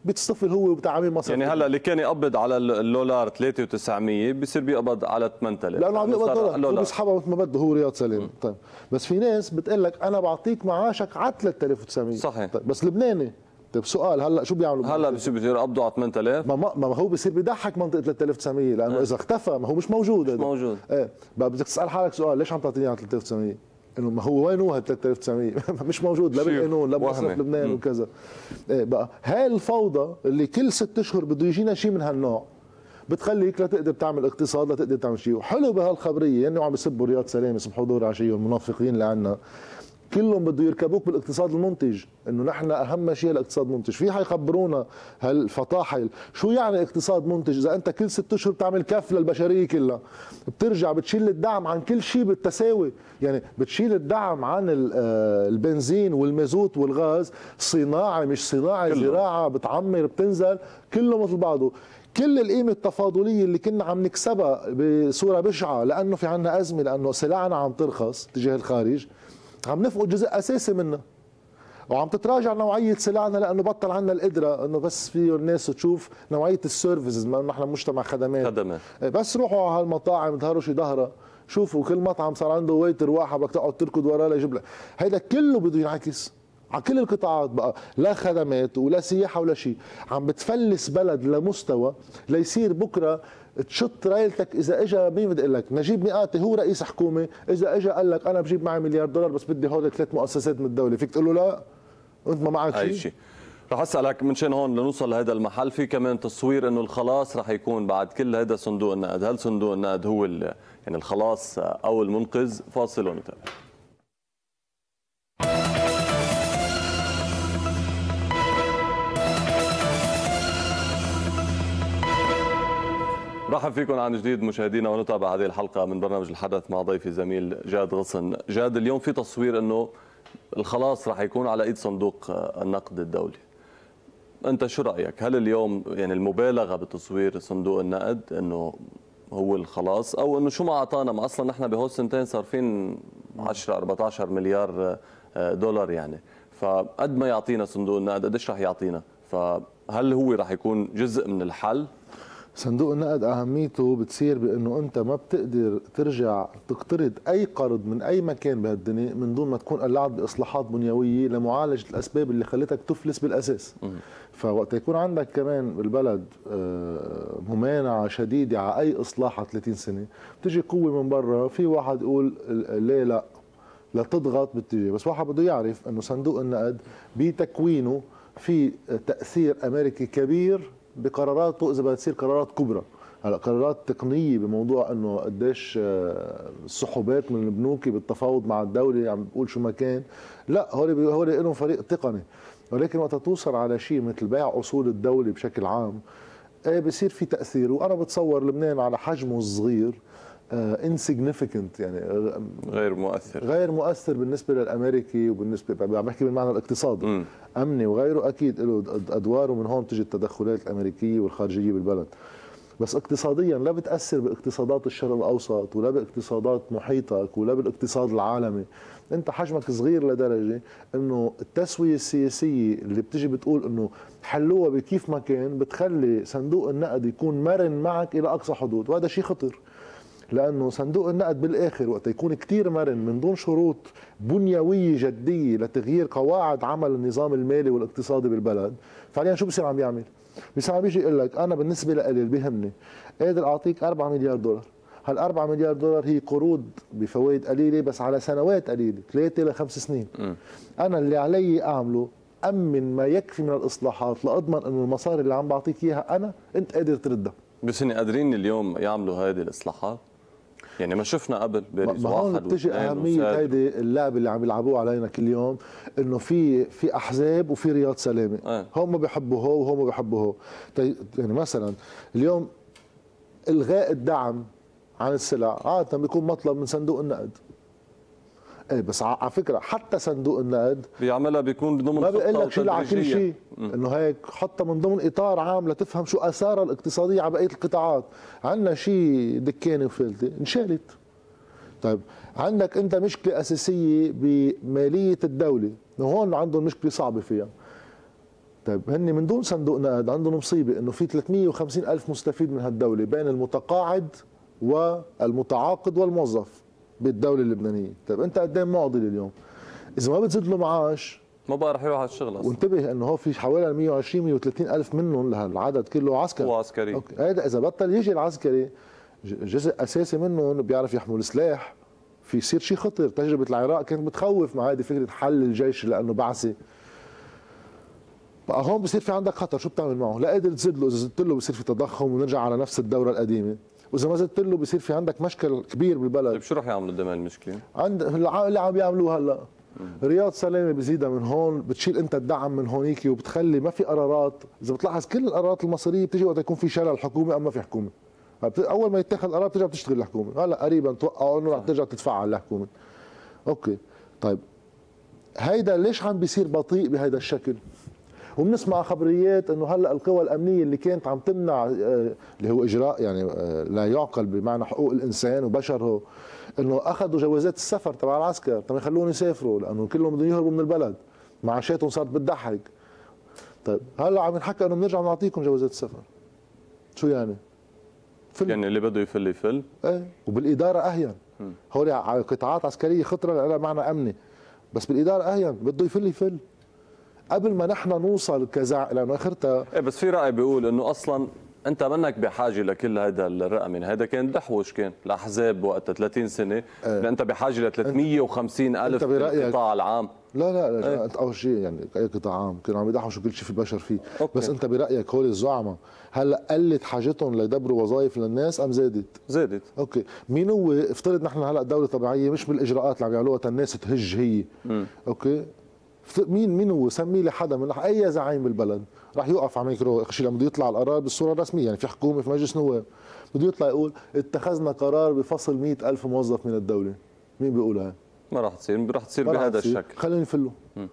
بتصفل هو وبتعامل مصاري. يعني هلا اللي كان يقبض على اللولار ثلاثة آلاف وتسعمية بصير بيقبض على ثمانية آلاف لانه عم يقبض دولار وبيسحبها مثل ما بده هو رياض سلامة. طيب بس في ناس بتقول لك انا بعطيك معاشك على ثلاثة آلاف وتسعمية. صحيح. طيب بس لبناني. طيب سؤال، هلا شو بيعملوا؟ هلا بصير يقبضوا على ثمانية آلاف. ما, ما هو بصير بيضحك منطقه ثلاثة آلاف وتسعمية لانه آه. اذا اختفى ما هو مش موجود. مش هذا. موجود. ايه بقى بدك تسال حالك سؤال، ليش عم تعطيني على ثلاثة آلاف وتسعمية؟ انه ما هو وين هو ثلاثة آلاف وتسعمية؟ مش موجود لا بالقانون لا بمصرف لبنان وكذا. إيه بقى هاي الفوضى اللي كل ست اشهر بده يجينا شيء من هالنوع، بتخليك لا تقدر تعمل اقتصاد، لا تقدر تعمل شيء. وحلو بهالخبريه انه يعني عم يسبوا رياض سلامة، يسمحوا دور عشيه المنافقين اللي عندنا، كلهم بده يركبوك بالاقتصاد المنتج، انه نحن اهم شيء الاقتصاد المنتج. في حيخبرونا هالفطاحل شو يعني اقتصاد منتج اذا انت كل ست اشهر بتعمل كف للبشريه كلها، بترجع بتشيل الدعم عن كل شيء بالتساوي، يعني بتشيل الدعم عن البنزين والمازوت والغاز، صناعي مش صناعي، زراعه، بتعمر، بتنزل، كله مثل بعضه. كل القيمة التفاضلية اللي كنا عم نكسبها بصورة بشعة لأنه في عنا أزمة، لأنه سلعنا عم ترخص تجاه الخارج، عم نفقد جزء أساسي منها، وعم تتراجع نوعية سلعنا لأنه بطل عنا القدرة إنه بس فيه الناس تشوف نوعية السيرفيسز. ما نحن مجتمع خدمات، خدمات بس روحوا على هالمطاعم ظهروا شي ظهرة، شوفوا كل مطعم صار عنده ويتر واحد بدك تقعد تركض وراه ليجيب لك، هيدا كله بده ينعكس على كل القطاعات بقى، لا خدمات ولا سياحه ولا شيء، عم بتفلس بلد لمستوى ليصير بكره تشط رايلتك. اذا اجى مين بدي اقول لك، نجيب ميقاتي هو رئيس حكومه، اذا اجى قال لك انا بجيب معي مليار دولار بس بدي هول ثلاث مؤسسات من الدوله، فيك تقول له لا؟ انت ما معك شيء؟ اي شيء. رح اسالك من شان هون لنوصل لهذا المحل، في كمان تصوير انه الخلاص رح يكون بعد كل هذا صندوق النقد، هل صندوق النقد هو يعني الخلاص او المنقذ؟ فاصل ونتابع. مرحب فيكم عن جديد مشاهدينا، ونتابع هذه الحلقه من برنامج الحدث مع ضيفي زميل جاد غصن. جاد، اليوم في تصوير انه الخلاص راح يكون على ايد صندوق النقد الدولي، انت شو رايك؟ هل اليوم يعني المبالغه بتصوير صندوق النقد انه هو الخلاص، او انه شو ما اعطانا؟ ما اصلا نحن بهول سنتين صارفين عشرة أربعة عشر مليار دولار يعني، فقد ما يعطينا صندوق النقد قديش راح يعطينا؟ فهل هو راح يكون جزء من الحل؟ صندوق النقد اهميته بتصير بانه انت ما بتقدر ترجع تقترض اي قرض من اي مكان بهالدنيا من دون ما تكون قلعت باصلاحات بنيويه لمعالجه الاسباب اللي خلتك تفلس بالاساس. فوقت يكون عندك كمان بالبلد ممانعه شديده على اي اصلاح على ثلاثين سنه، بتجي قوه من برا، في واحد يقول ليه لا، لا تضغط بالتجي، بس واحد بده يعرف انه صندوق النقد بتكوينه في تاثير امريكي كبير بقراراته اذا بدها تصير قرارات كبرى. هلا قرارات تقنيه بموضوع انه قديش السحوبات من البنوك بالتفاوض مع الدوله عم يعني بقول شو ما كان، لا هول هول لهم فريق تقني، ولكن وقت توصل على شيء مثل بيع اصول الدوله بشكل عام ايه بصير في تاثير. وانا بتصور لبنان على حجمه الصغير انسيغنيفيكنت، يعني غير مؤثر، غير مؤثر بالنسبه للامريكي، وبالنسبه عم بحكي بالمعنى الاقتصادي م. امني وغيره، اكيد له ادواره، من هون تجي التدخلات الامريكيه والخارجيه بالبلد، بس اقتصاديا لا بتاثر باقتصادات الشرق الاوسط ولا باقتصادات محيطك ولا بالاقتصاد العالمي. انت حجمك صغير لدرجه انه التسويه السياسيه اللي بتجي بتقول انه حلوها بكيف ما كان بتخلي صندوق النقد يكون مرن معك الى اقصى حدود، وهذا شيء خطر، لأنه صندوق النقد بالآخر وقت يكون كتير مرن من دون شروط بنيوية جدية لتغيير قواعد عمل النظام المالي والاقتصادي بالبلد، فعليا شو بصير عم يعمل؟ بصير عم بيجي يقول لك أنا بالنسبة لي بيهمني قادر أعطيك أربعة مليار دولار، هال أربعة مليار دولار هي قروض بفوائد قليلة بس على سنوات قليلة، ثلاثة لخمس سنين. أنا اللي علي أعمله أمن ما يكفي من الإصلاحات لأضمن أنه المصاري اللي عم بعطيك إياها أنا أنت قادر تردها. بس إني قادرين اليوم يعملوا هذه الإصلاحات؟ يعني ما شفنا قبل باريس واحد، بتجي اهميه هيدي اللعبه اللي عم يلعبوها علينا كل يوم، انه في في احزاب وفي رياض سلامه، آه. هم بيحبوا هو وهم بيحبوا هو. يعني مثلا اليوم الغاء الدعم عن السلع عاده بيكون مطلب من صندوق النقد، ايه بس على فكره حتى صندوق النقد بيعملها بيكون ضمن خطه، ما بيقول لك شيل على كل شيء، انه هيك حطها من ضمن اطار عام لتفهم شو اثارها الاقتصاديه على بقيه القطاعات. عندنا شيء دكانه وفلته انشالت. طيب عندك انت مشكله اساسيه بماليه الدوله، وهون عندهم مشكله صعبه فيها. طيب هن من دون صندوق نقد عندهم مصيبه انه في ثلاثمية وخمسين ألف مستفيد من هالدوله بين المتقاعد والمتعاقد والموظف بالدوله اللبنانيه. طيب انت قدام معضله اليوم، اذا ما بتزيد له معاش ما بقى رح يروح على الشغل اصلا. وانتبه انه هو في حوالي مية وعشرين مية وثلاثين ألف منهم لهالعدد كله عسكري، هو عسكري. اوكي، هذا اذا بطل يجي العسكري جزء اساسي منه انه بيعرف يحمل سلاح، في يصير شيء خطر. تجربه العراق كانت بتخوف مع هذه فكره حل الجيش لانه بعثي، بقى هون بصير في عندك خطر، شو بتعمل معه؟ لا قادر تزيد له، اذا زدت له بصير في تضخم ونرجع على نفس الدوره القديمه، وإذا ما زدت له بصير في عندك مشكل كبير بالبلد. طيب شو رح يعملوا قدام المشكلة؟ عند اللي عم يعملوه هلا رياض سلامة بزيدها من هون، بتشيل انت الدعم من هونيكي وبتخلي ما في قرارات. اذا بتلاحظ كل القرارات المصيريه بتيجي وقت يكون في شلل حكومي، اما في حكومه اول ما يتخذ قرار بترجع بتشتغل الحكومه. هلا قريبا توقعوا انه رح ترجع تتفعل الحكومه. اوكي طيب، هيدا ليش عم بيصير بطيء بهيدا الشكل؟ وبنسمع خبريات انه هلا القوى الامنيه اللي كانت عم تمنع اللي هو اجراء يعني لا يعقل بمعنى حقوق الانسان وبشره، انه اخذوا جوازات السفر تبع العسكر طب يخلوهم يسافروا لانه كلهم بدهم يهربوا من البلد، معاشاتهم صارت بتضحك. طيب هلا عم ينحكى انه بنرجع بنعطيكم جوازات السفر، شو يعني؟ فل. يعني اللي بده يفل يفل؟ ايه، وبالاداره اهين. هول قطاعات عسكريه خطره لها معنى امني، بس بالاداره اهين، بده يفل يفل قبل ما نحن نوصل كذا لانه اخرتها. ايه بس في راي بيقول انه اصلا انت منك بحاجه لكل هذا الرقم، هذا كان دحوش، كان الاحزاب وقتها ثلاثين سنه، إيه. انت بحاجه ل ثلاثمية وخمسين ألف بالقطاع العام. لا لا لا إيه. انت اول شيء يعني اي قطاع عام كانوا عم يدحوشوا كل شيء في البشر فيه، أوكي. بس انت برايك هول الزعماء هلا قلت حاجتهم ليدبروا وظائف للناس ام زادت؟ زادت. اوكي، مين هو افترض نحن هلا دوله طبيعيه مش بالاجراءات اللي عم يعملوها الناس تهج هي، م. اوكي؟ مين مين هو؟ سمي لي حدا من اي زعيم بالبلد راح يوقف على ميكرو اخشي لما بده يطلع القرار بالصوره الرسميه، يعني في حكومه في مجلس نواب بده يطلع يقول اتخذنا قرار بفصل مية ألف موظف من الدوله، مين بيقول هذا؟ ما راح تصير، راح تصير بهذا الشكل. خليهم يفلوا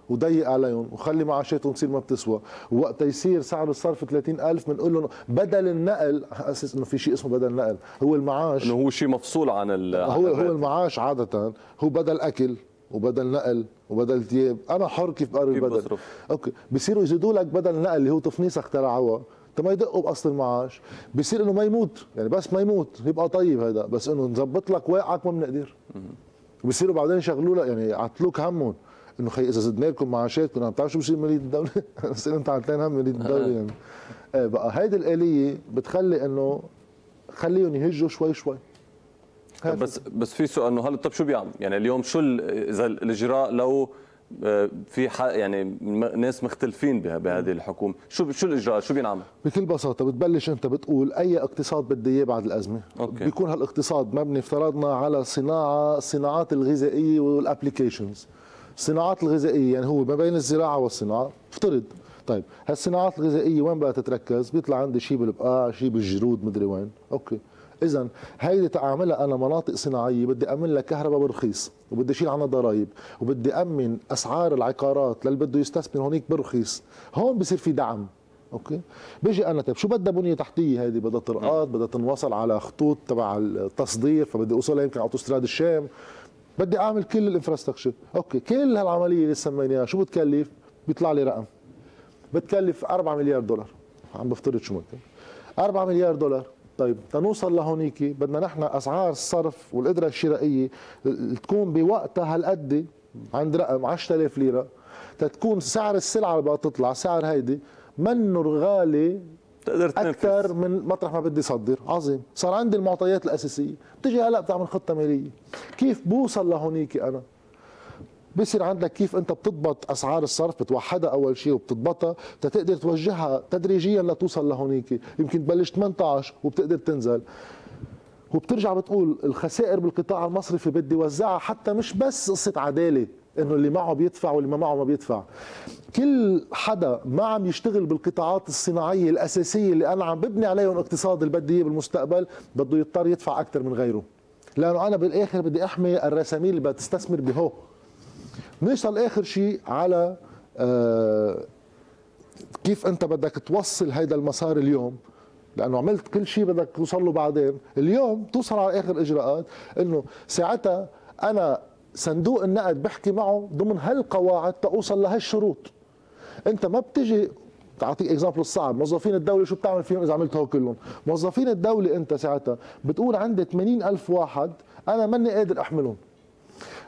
وضيق عليهم وخلي معاشاتهم تصير ما بتسوى، ووقت يصير سعر الصرف ثلاثين ألف بنقول لهم بدل النقل، على اساس انه في شيء اسمه بدل النقل، هو المعاش انه هو شيء مفصول عن ال هو هو المعاش عاده هو بدل اكل وبدل نقل وبدل ثياب، انا حر كيف بقرر البدل بصرف. اوكي، بصيروا يزيدوا لك بدل نقل اللي هو تفنيسه اخترعوها، طب ما يدقوا بقسط المعاش، بصير انه ما يموت، يعني بس ما يموت يبقى طيب هذا، بس انه نظبط لك واقعك ما بنقدر. وبصيروا بعدين يشغلوا لك يعني عطلوك همهم، انه خي اذا زدنا لكم معاشاتكم، عم بتعرف شو بصير ماليه الدوله؟ بصير انت عطلان هم ماليه الدوله يعني. ايه بقى هيدي الاليه بتخلي انه خليهم يهجوا شوي شوي. بس بس في سؤال انه هلا طب شو بيعمل؟ يعني اليوم شو اذا الاجراء لو في يعني ناس مختلفين بهذه الحكومه، شو شو الاجراء؟ شو بينعمل؟ بكل بساطه بتبلش انت بتقول اي اقتصاد بدي اياه بعد الازمه، أوكي. بيكون هالاقتصاد مبني افترضنا على صناعه الصناعات الغذائيه والابلكيشنز. الصناعات الغذائيه يعني هو ما بين الزراعه والصناعه، افترض، طيب هالصناعات الغذائيه وين بدها تتركز؟ بيطلع عندي شيء بالبقاع، شيء بالجرود، مدري وين، اوكي. إذا هيدي تعاملها أنا مناطق صناعية بدي أمن لها كهرباء برخيص وبدي أشيل عنها ضرائب وبدي أمن أسعار العقارات للي بده يستثمر هونيك برخيص، هون بصير في دعم، أوكي؟ بيجي أنا طيب شو بدها بنية تحتية هيدي؟ بدها طرقات، بدها تنوصل على خطوط تبع التصدير، فبدي أوصلها يمكن على أوتوستراد الشام، بدي أعمل كل الإنفراستراكشر، أوكي، كل هالعملية اللي سميناها شو بتكلف؟ بيطلع لي رقم بتكلف أربعة مليار دولار، عم بفترض شو ممكن أربعة مليار دولار. طيب تنوصل لهونيك بدنا نحن اسعار الصرف والقدره الشرائيه تكون بوقتها هالقد عند رقم عشرة آلاف ليره، تتكون سعر السلعه اللي بدها تطلع سعر هيدي منه غالي اكثر من مطرح ما بدي صدر. عظيم، صار عندي المعطيات الاساسيه، بتجي هلا بتعمل خطه ماليه كيف بوصل لهونيك انا. بصير عندك كيف انت بتضبط اسعار الصرف، بتوحدها اول شيء وبتضبطها تتقدر توجهها تدريجيا لتوصل لهونيك، يمكن تبلش ثمانية عشر وبتقدر تنزل، وبترجع بتقول الخسائر بالقطاع المصرفي بدي وزعها، حتى مش بس قصه عداله انه اللي معه بيدفع واللي ما معه ما بيدفع، كل حدا ما عم يشتغل بالقطاعات الصناعيه الاساسيه اللي انا عم ببني عليهم اقتصاد اللي بدي اياه بالمستقبل بده يضطر يدفع اكثر من غيره، لانه انا بالاخر بدي احمي الرسامين اللي بدها تستثمر بهو. نوصل اخر شيء على آه كيف انت بدك توصل هيدا المسار اليوم، لانه عملت كل شيء بدك توصل له بعدين، اليوم توصل على اخر اجراءات انه ساعتها انا صندوق النقد بحكي معه ضمن هالقواعد توصل لهالشروط. انت ما بتجي تعطيك اكزامبل الصعب، موظفين الدوله شو بتعمل فيهم اذا عملت هو كلهم؟ موظفين الدوله انت ساعتها بتقول عندي ثمانين ألف واحد انا ماني قادر احملهم،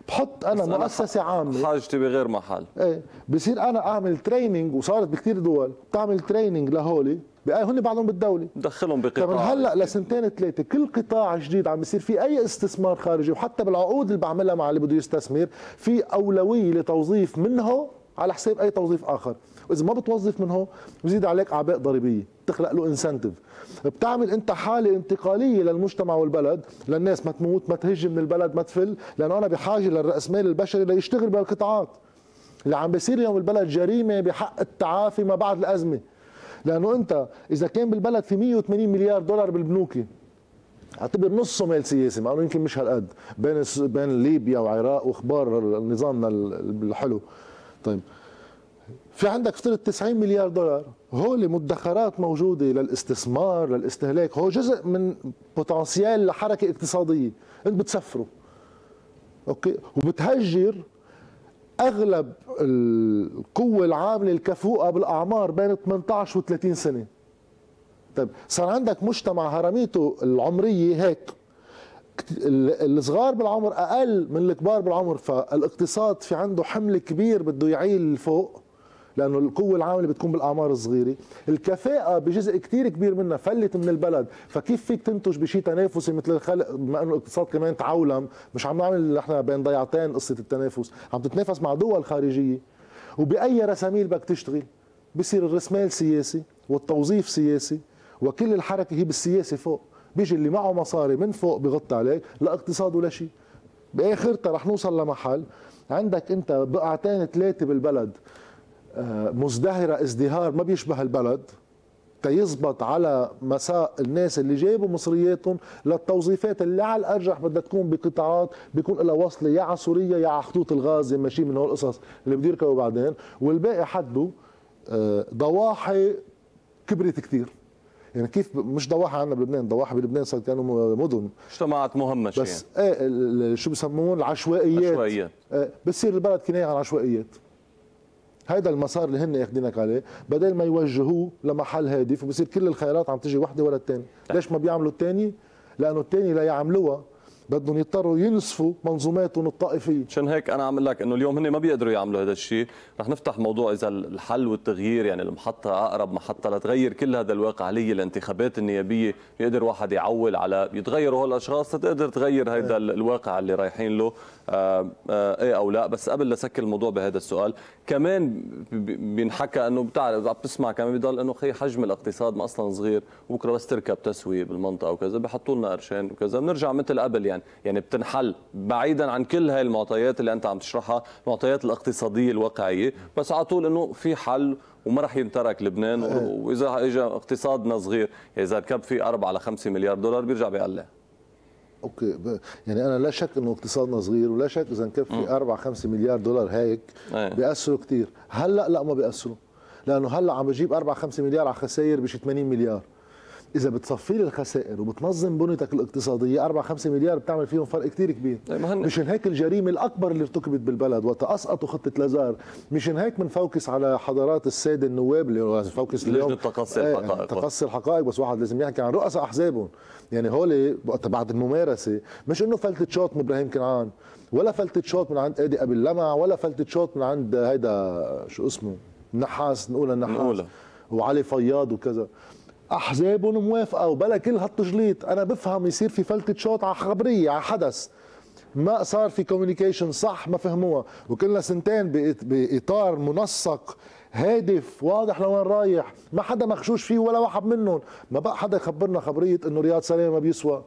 بحط انا مؤسسه عامه حاجتي بغير محل، ايه بصير انا اعمل تريننج، وصارت بكثير دول بتعمل تريننج لهولي هن بعضهم بالدوله دخلهم بقطاع. طب هلا لسنتين ثلاثه كل قطاع جديد عم بيصير في اي استثمار خارجي، وحتى بالعقود اللي بعملها مع اللي بده يستثمر في اولويه لتوظيف منه على حساب اي توظيف اخر، واذا ما بتوظف من هون بزيد عليك اعباء ضريبيه، بتخلق له انسنتيف، بتعمل انت حاله انتقاليه للمجتمع والبلد، للناس ما تموت، ما تهج من البلد، ما تفل، لانه انا بحاجه للراس مال البشري ليشتغل بهالقطاعات. اللي عم بيصير اليوم بالبلد جريمه بحق التعافي ما بعد الازمه. لانه انت اذا كان بالبلد في مية وثمانين مليار دولار بالبنوكي، اعتبر نصه مال سياسي، مع انه يمكن مش هالقد بين بين ليبيا وعراق واخبار نظامنا الحلو. طيب في عندك فتره تسعين مليار دولار، هول مدخرات موجوده للاستثمار للاستهلاك، هو جزء من بوتنسيال لحركه اقتصاديه، انت بتسفره اوكي وبتهجر اغلب القوه العامله الكفؤه بالاعمار بين ثمانية عشر وثلاثين سنة. طيب صار عندك مجتمع هرميته العمريه هيك، الصغار بالعمر اقل من الكبار بالعمر، فالاقتصاد في عنده حمل كبير بده يعيل لفوق، لانه القوه العامله بتكون بالاعمار الصغيره، الكفاءه بجزء كثير كبير منها فلت من البلد، فكيف فيك تنتج بشيء تنافسي مثل الخلق؟ بما انه الاقتصاد كمان تعولم، مش عم نعمل نحن بين ضيعتين قصه التنافس، عم تتنافس مع دول خارجيه. وباي رساميل بدك تشتغل؟ بصير الرسمال سياسي والتوظيف سياسي، وكل الحركه هي بالسياسه فوق، بيجي اللي معه مصاري من فوق بغطي عليك، لا اقتصاد ولا شيء. باخرتها رح نوصل لمحل عندك انت بقعتين ثلاثه بالبلد مزدهرة ازدهار ما بيشبه البلد، تيزبط على مساء الناس اللي جايبوا مصرياتهم للتوظيفات اللي على الارجح بدها تكون بقطاعات بيكون لها وصله يا على سوريا يا على خطوط الغاز، ماشي من هول القصص اللي بده يركبوا بعدين، والباقي حده ضواحي كبرت كثير. يعني كيف مش ضواحي عندنا بلبنان، ضواحي بلبنان صار كانوا مدن، اجتماعات مهمشه بس يعني. ايه شو بسمون العشوائيات، عشوائيات آه بتصير البلد كنايه عن عشوائيات. هيدا المسار اللي هن ياخدينك عليه بدل ما يوجهوه لمحل هادف، وبصير كل الخيارات عم تجي وحده ورا الثانيه. ليش ما بيعملوا الثاني؟ لانه الثاني لا يعملوها بدهم يضطروا ينسفوا منظوماتهم الطائفيه. عشان هيك انا عم اقول لك انه اليوم هن ما بيقدروا يعملوا هذا الشيء. رح نفتح موضوع اذا الحل والتغيير، يعني المحطه اقرب محطه لتغير كل هذا الواقع اللي هي الانتخابات النيابيه، يقدر واحد يعول على يتغيروا هالاشخاص تقدر تغير هذا الواقع اللي رايحين له آآ آآ ايه او لا. بس قبل لسكر الموضوع بهذا السؤال، كمان بينحكى انه بتعرف عم تسمع كمان بضل انه خي حجم الاقتصاد ما اصلا صغير، بكره بس تركب تسويه بالمنطقه وكذا بحطوا لنا قرشين وكذا بنرجع مثل قبل. يعني يعني بتنحل بعيدا عن كل هاي المعطيات اللي انت عم تشرحها، المعطيات الاقتصاديه الواقعيه، بس على طول انه في حل وما راح ينترك لبنان، واذا اجى اقتصادنا صغير اذا ركب فيه أربعة لخمسة مليار دولار بيرجع بيقلع. اوكي يعني انا لا شك انه اقتصادنا صغير، ولا شك اذا ركب فيه أربعة خمسة مليار دولار هيك بياثروا كثير. هلا لا ما بياثروا، لانه هلا عم بجيب أربعة خمسة مليار على خسائر بشي ثمانين مليار. إذا بتصفي لي الخسائر وبتنظم بنيتك الاقتصادية، أربعة خمسة مليار بتعمل فيهم فرق كثير كبير. مشان هيك الجريمة الأكبر اللي ارتكبت بالبلد وقت أسقطوا خطة لازار، مشان هيك بنفوكس على حضرات السادة النواب اللي بنفوكس اليوم لجنة تقصي الحقائق. آه تقصي الحقائق، بس واحد لازم يحكي عن رؤساء أحزابهم، يعني هول بعد الممارسة مش إنه فلتة شوط من إبراهيم كنعان، ولا فلتة شوط من عند آدي أبي اللمع، ولا فلتة شوط من عند هيدا شو اسمه النحاس، نقول النحاس وعلي فياض وكذا. احزابهم موافقه وبلا كل هالتجليط. انا بفهم يصير في فلتة شوط على خبريه على حدث، ما صار في كوميونيكيشن صح، ما فهموها، وكلنا سنتين باطار منسق هادف واضح لوين رايح، ما حدا مخشوش فيه ولا واحد منهم. ما بقى حدا يخبرنا خبريه انه رياض سلامة ما بيسوى.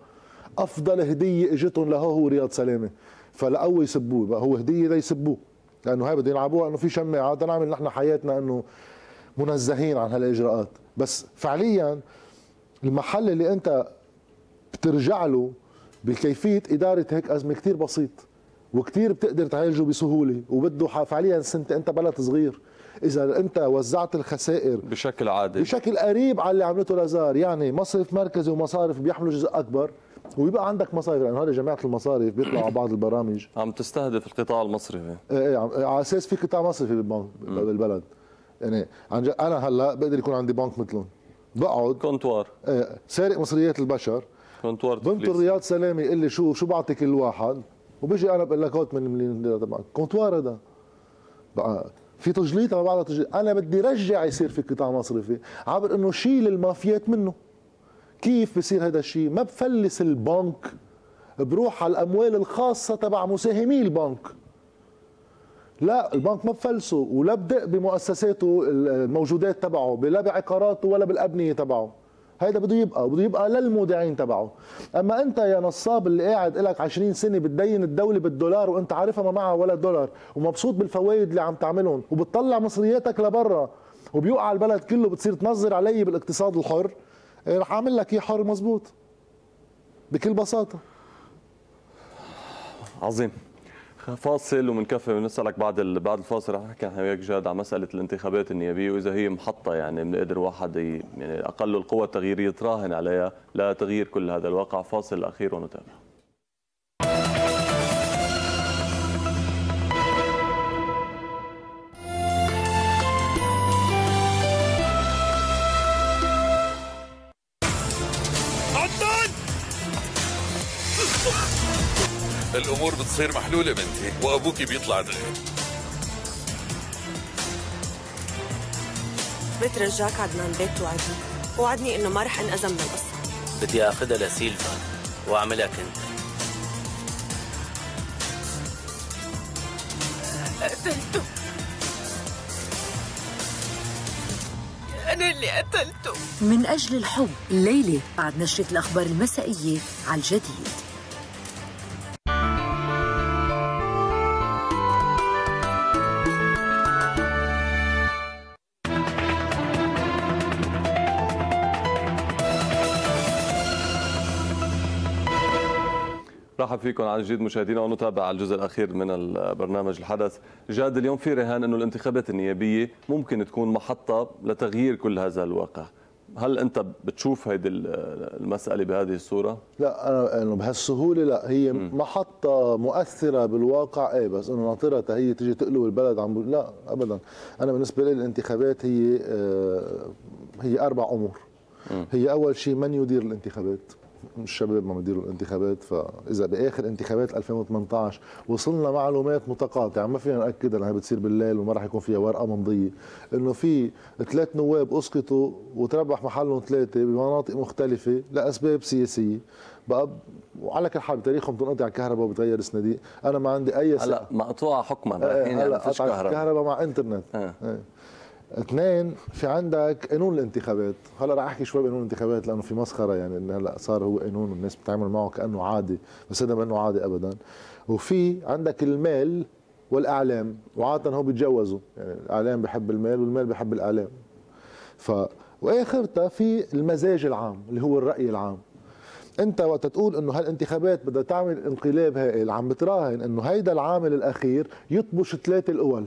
افضل هديه اجتهم لهو هو رياض سلامة، فلقوا يسبوه بقى هو هديه ليسبوه، لانه هاي بدهم يلعبوها انه في شماعه، بدنا نعمل نحن حياتنا انه منزهين عن هالاجراءات. بس فعليا المحل اللي انت بترجع له بكيفيه اداره هيك ازمه كثير بسيط وكثير بتقدر تعالجه بسهوله، وبده فعليا سنت انت بلد صغير. اذا انت وزعت الخسائر بشكل عادل بشكل قريب على اللي عملته لازار، يعني مصرف مركزي ومصارف بيحملوا جزء اكبر، ويبقى عندك مصارف، لانه هذا جماعه المصارف بيطلعوا على بعض البرامج عم تستهدف القطاع المصرفي. ايه على اساس في قطاع مصرفي بالبلد. يعني انا هلا بقدر يكون عندي بنك مثلهم، بقعد كونتوار سارق مصريات البشر، كونتوار بنت رياض سلامة يقول لي شو شو بعطي كل واحد، وبيجي انا بقول لك هات من مليون ليره تبعك، كونتوار هذا بقى في تجليط على بعضها تجليط. انا بدي رجع يصير في قطاع مصرفي عبر انه شيل المافيات منه. كيف بصير هذا الشيء؟ ما بفلس البنك، بروح على الاموال الخاصه تبع مساهمي البنك. لا البنك ما بفلسه ولا بدق بمؤسساته الموجودات تبعه، بلا بعقاراته ولا بالابنيه تبعه. هيدا بده يبقى وبده يبقى للمودعين تبعه. اما انت يا نصاب اللي قاعد لك عشرين سنه بتدين الدوله بالدولار وانت عارفها ما معها ولا دولار ومبسوط بالفوائد اللي عم تعملهم وبتطلع مصرياتك لبرا وبيوقع البلد كله، بتصير تنظر علي بالاقتصاد الحر، رح اعمل لك اياه حر مزبوط بكل بساطه. عظيم. فاصل ومنكفي بنسالك بعد بعد الفاصل. رح نحكي انا وياك جاد على مساله الانتخابات النيابيه واذا هي محطه يعني بنقدر واحد يعني اقل القوى التغييريه تراهن عليها لتغيير كل هذا الواقع. فاصل اخير ونتابع. الأمور بتصير محلولة بنتي وأبوكي بيطلع دغري. بترجاك عدنان بيت وعدني وعدني إنه ما رح أنأذى من القصة. بدي آخذها لسيلفا وأعملها كنت. قتلته. أنا اللي قتلته. من أجل الحب الليلة بعد نشرة الأخبار المسائية على الجديد. رحب فيكم عن جديد مشاهدينا ونتابع الجزء الاخير من البرنامج الحدث. جاد اليوم في رهان انه الانتخابات النيابيه ممكن تكون محطه لتغيير كل هذا الواقع، هل انت بتشوف هيدي المساله بهذه الصوره؟ لا انا انه بهالسهوله لا، هي م. محطه مؤثره بالواقع ايه، بس انه ناطرتها هي تيجي تقلب البلد عم بقول لا ابدا. انا بالنسبه لي الانتخابات هي هي اربع امور. م. هي اول شيء من يدير الانتخابات، الشباب ما بيديروا الانتخابات، فاذا باخر انتخابات ألفين وثمانطعش وصلنا معلومات متقاطعه ما فينا ناكدها لانها بتصير بالليل وما راح يكون فيها ورقه ممضيه، انه في ثلاث نواب اسقطوا وتربح محلهم ثلاثه بمناطق مختلفه لاسباب سياسيه، بقى وعلى كل حال تاريخهم بتنقطع الكهرباء وبتغير الصناديق، انا ما عندي اي هلا مقطوعه حكما الحين هلا قطع كهرباء مع انترنت. آه. آه. اثنين، في عندك قانون الانتخابات، هلا رح احكي شوي بقانون الانتخابات لانه في مسخره يعني انه هلا صار هو قانون والناس بتتعامل معه كانه عادي، بس هذا ما انه عادي ابدا. وفي عندك المال والاعلام، وعاده هو بيتجوزوا، يعني الاعلام بحب المال والمال بحب الاعلام. ف واخرتها في المزاج العام اللي هو الراي العام. انت وقت تقول انه هالانتخابات بدها تعمل انقلاب هائل، عم بتراهن انه هيدا العامل الاخير يطبش ثلاث القوى.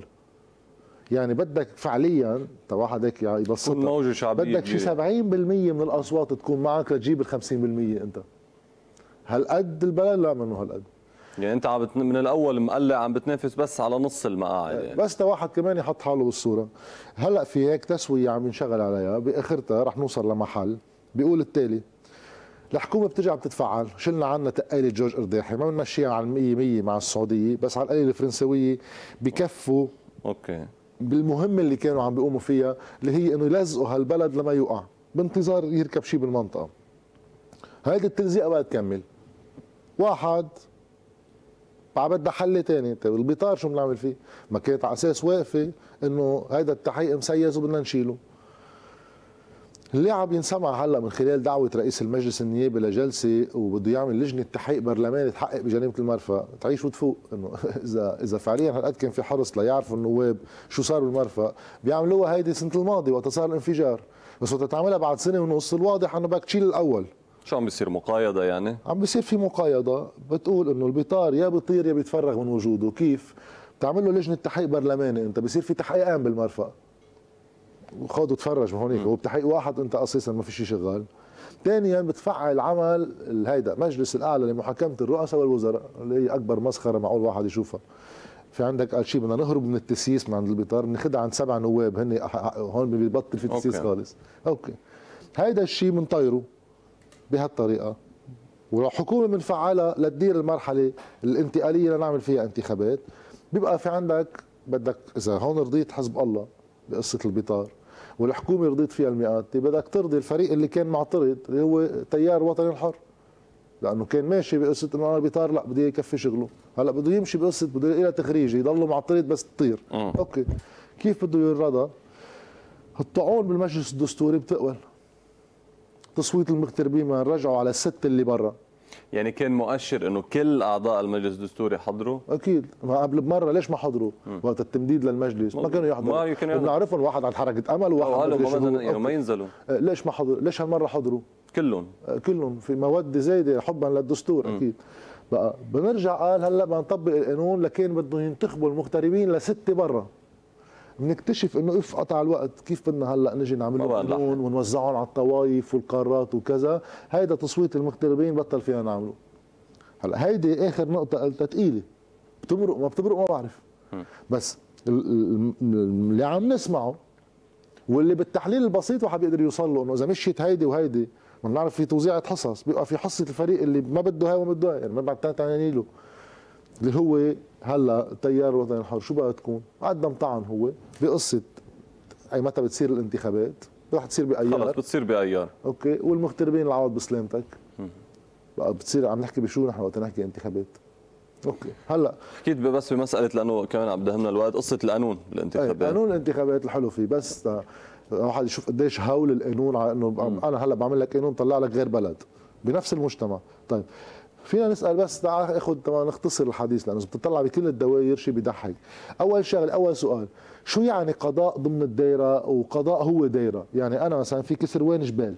يعني بدك فعليا طبعا هذاك يبسطها، بدك شي سبعين بالمية من الاصوات تكون معك لتجيب ال خمسين بالمية. انت هالقد البلد؟ لا منه هالقد. يعني انت عم من الاول مقلع عم بتنافس بس على نص المقاعد يعني. بس تواحد كمان يحط حاله بالصوره. هلا في هيك تسويه عم ينشغل عليها، باخرتها رح نوصل لمحل بيقول التالي: الحكومه بترجع بتتفعل، شلنا عنا تقاله جورج الرداحه، ما بنمشيها على المية مية مع السعوديه، بس على القليله الفرنسويه بكفوا اوكي بالمهمة اللي كانوا عم بيقوموا فيها اللي هي انه يلزقوا هالبلد لما يوقع بانتظار يركب شيء بالمنطقة. هيدي التلزيقة بقى تكمل واحد بدها حل ثاني. طيب البطار شو بنعمل فيه؟ ما كانت على اساس واقفة انه هيدا التحقيق مسيس وبدنا نشيله. اللي عم ينسمع هلا من خلال دعوة رئيس المجلس النيابي لجلسة وبده يعمل لجنة تحقيق برلماني تحقق بجريمة المرفأ، تعيش وتفوق انه إذا إذا فعليا هالقد كان في حرص ليعرفوا النواب شو صار بالمرفأ، بيعملوها هيدي السنة الماضية وقت صار الانفجار، بس وقت تعملها بعد سنة ونص الواضح انه بدك تشيل الأول. شو عم بيصير مقايضة يعني؟ عم بيصير في مقايضة، بتقول انه البطار يا بيطير يا بيتفرغ من وجوده، كيف؟ بتعمل له لجنة تحقيق برلماني، أنت بيصير في تحقيق عام بالمرفأ. وخذوا تفرج من هونيك، هو بتحقيق واحد انت اساسا ما في شيء شغال. ثانيا بتفعل عمل هيدا مجلس الاعلى لمحاكمه الرؤساء والوزراء اللي هي اكبر مسخره معقول واحد يشوفها. في عندك قال شيء بدنا نهرب من التسييس من عند البطار، بناخذها عند سبع نواب هن هون ببطل في تسييس خالص. اوكي هيدا الشيء بنطيره بهالطريقه، والحكومه بنفعلها لتدير المرحله الانتقاليه لنعمل فيها انتخابات. بيبقى في عندك بدك اذا هون رضيت حزب الله بقصه البطار والحكومه رضيت فيها الميقاتي، بدك ترضي الفريق اللي كان معترض اللي هو تيار وطني الحر. لانه كان ماشي بقصه انه انا بيطار لا بدي يكفي شغله، هلا بده يمشي بقصه بده يلاقي لها تخريجه يضله معطريد بس تطير. اوكي كيف بده يرضى؟ الطعون بالمجلس الدستوري بتقبل تصويت المغتربين رجعوا على الست اللي برا، يعني كان مؤشر انه كل اعضاء المجلس الدستوري حضروا. اكيد قبل بمره ليش ما حضروا وقت التمديد للمجلس؟ ما كانوا يحضروا، بنعرفهم واحد على حركه امل وواحد مثلا يعني ما ينزلوا. ليش ما حضروا؟ ليش هالمره حضروا؟ كلهم كلهم في موده زايده حبا للدستور. م. اكيد بقى بنرجع قال هلا بدنا نطبق القانون لكان بدهم ينتخبوا المغتربين لسته برا، بنكتشف انه اف قطع الوقت. كيف بدنا هلا نجي نعمل لهم قانون ونوزعهم على الطوائف والقارات وكذا؟ هيدا تصويت المغتربين بطل فينا نعمله. هلا هيدي اخر نقطه قلتها ثقيله، بتمرق ما بتمرق ما بعرف، بس اللي عم نسمعه واللي بالتحليل البسيط واحد بيقدر يوصل له انه اذا مشيت هيدي وهيدي بنعرف في توزيعه حصص، بيبقى في حصه الفريق اللي ما بده هاي وما بده هاي، يعني ما بعد تعنيني له اللي هو هلا تيار الوطن الحر. شو بقى تكون؟ قدم طعن هو بقصه اي متى بتصير الانتخابات؟ رح تصير بايار، خلص بتصير بايار. اوكي والمغتربين العوض بسلامتك. بقى بتصير عم نحكي بشو نحن وقت نحكي انتخابات؟ اوكي هلا حكيت بس بمساله لانه كمان عم بدهمنا الوقت، قصه القانون بالانتخابات. قانون الانتخابات الحلو فيه بس واحد يشوف قديش هول القانون على انه مم. انا هلا بعمل لك قانون طلع لك غير بلد بنفس المجتمع. طيب فينا نسال بس تعال اخذ نختصر الحديث لانه اذا بتطلع بكل الدوائر شيء بيضحك. اول شغله اول سؤال، شو يعني قضاء ضمن الدائره وقضاء هو دائره؟ يعني انا مثلا في كسروان جبال،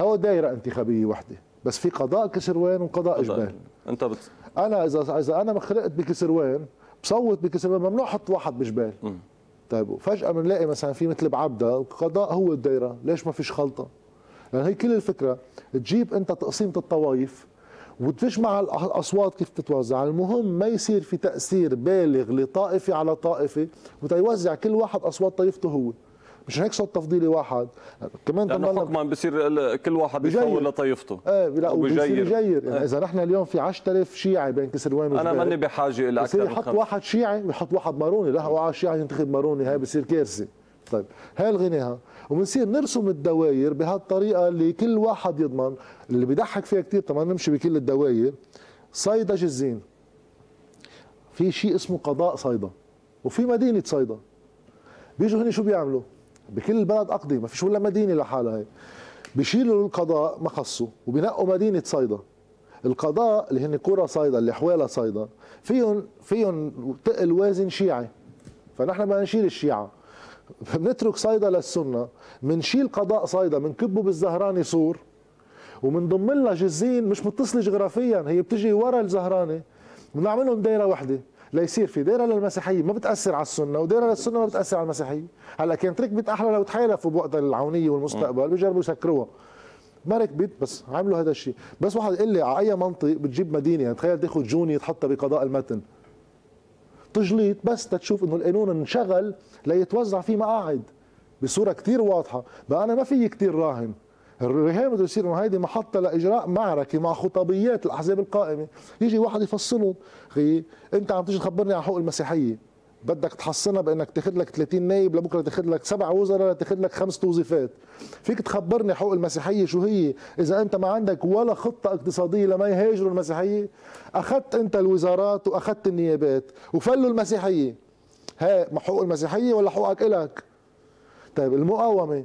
هو دائره انتخابيه وحده بس في قضاء كسروان وقضاء جبال. انت بت... انا اذا اذا انا خلقت بكسروان بصوت بكسروان، ممنوع احط واحد بجبال. طيب وفجاه بنلاقي مثلا في مثل بعبده قضاء هو الدائره، ليش ما فيش خلطه؟ لان هي كل الفكره تجيب انت تقسيمه الطوائف وتجمع الاصوات كيف تتوزع، المهم ما يصير في تاثير بالغ لطائفه على طائفه وتيوزع كل واحد اصوات طائفته هو. مش هيك صوت تفضيلي واحد كمان يعني ضمن حكما بصير كل واحد بيفول لطائفته. ايه لا وبيجير يعني. اذا نحن اليوم في عشرة آلاف شيعي بين كسروان وجبال، انا ماني بحاجه الى اكثر من خمسة. بصير يحط واحد شيعي ويحط واحد ماروني، لا هو شيعي ينتخب ماروني، هاي بصير كارثه. طيب هاي الغناها وبنصير نرسم الدوائر بهالطريقه اللي كل واحد يضمن. اللي بيضحك فيها كثير طبعا نمشي بكل الدوائر. صيدا جزين في شيء اسمه قضاء صيدا وفي مدينه صيدا، بيجوا هن شو بيعملوا؟ بكل البلد اقضيه، ما فيش ولا مدينه لحالها هي. بيشيلوا القضاء ما خصه وبنقوا مدينه صيدا. القضاء اللي هن قرى صيدا اللي حوالها صيدا فيهم فيهم ثقل وازن شيعي، فنحن بدنا نشيل الشيعه، بنترك صيدا للسنه، بنشيل قضاء صيدا بنكبه بالزهراني سور وبنضم لها جزين مش متصله جغرافيا، هي بتجي ورا الزهراني، بنعملهم دايره وحده ليصير في دايره للمسيحيه ما بتاثر على السنه ودايره للسنه ما بتاثر على المسيحيه. هلا كانت ركبت احلى لو تحالفوا بوقت العونيه والمستقبل بجربوا يسكروها، ما ركبت بس عملوا هذا الشيء. بس واحد يقول لي على اي منطق بتجيب مدينه؟ يعني تخيل تاخذ جوني تحطها بقضاء المتن تجليط بس تشوف انه القانون انشغل ليتوزع فيه مقاعد بصوره كثير واضحه، بقى انا ما في كثير راهن، الرهان بده يصير انه هيدي محطه لاجراء معركه مع خطابيات الاحزاب القائمه، يجي واحد يفصلهم، اخي انت عم تيجي تخبرني عن حقوق المسيحيه، بدك تحصنها بانك تاخذ لك ثلاثين نايب لبكره تاخذ لك سبع وزراء لتاخذ لك خمس توظيفات، فيك تخبرني حقوق المسيحيه شو هي اذا انت ما عندك ولا خطه اقتصاديه لما يهاجروا المسيحيه؟ اخذت انت الوزارات واخذت النيابات وفلوا المسيحيه، ها حقوق المسيحيه ولا حقوقك الك؟ طيب المقاومه،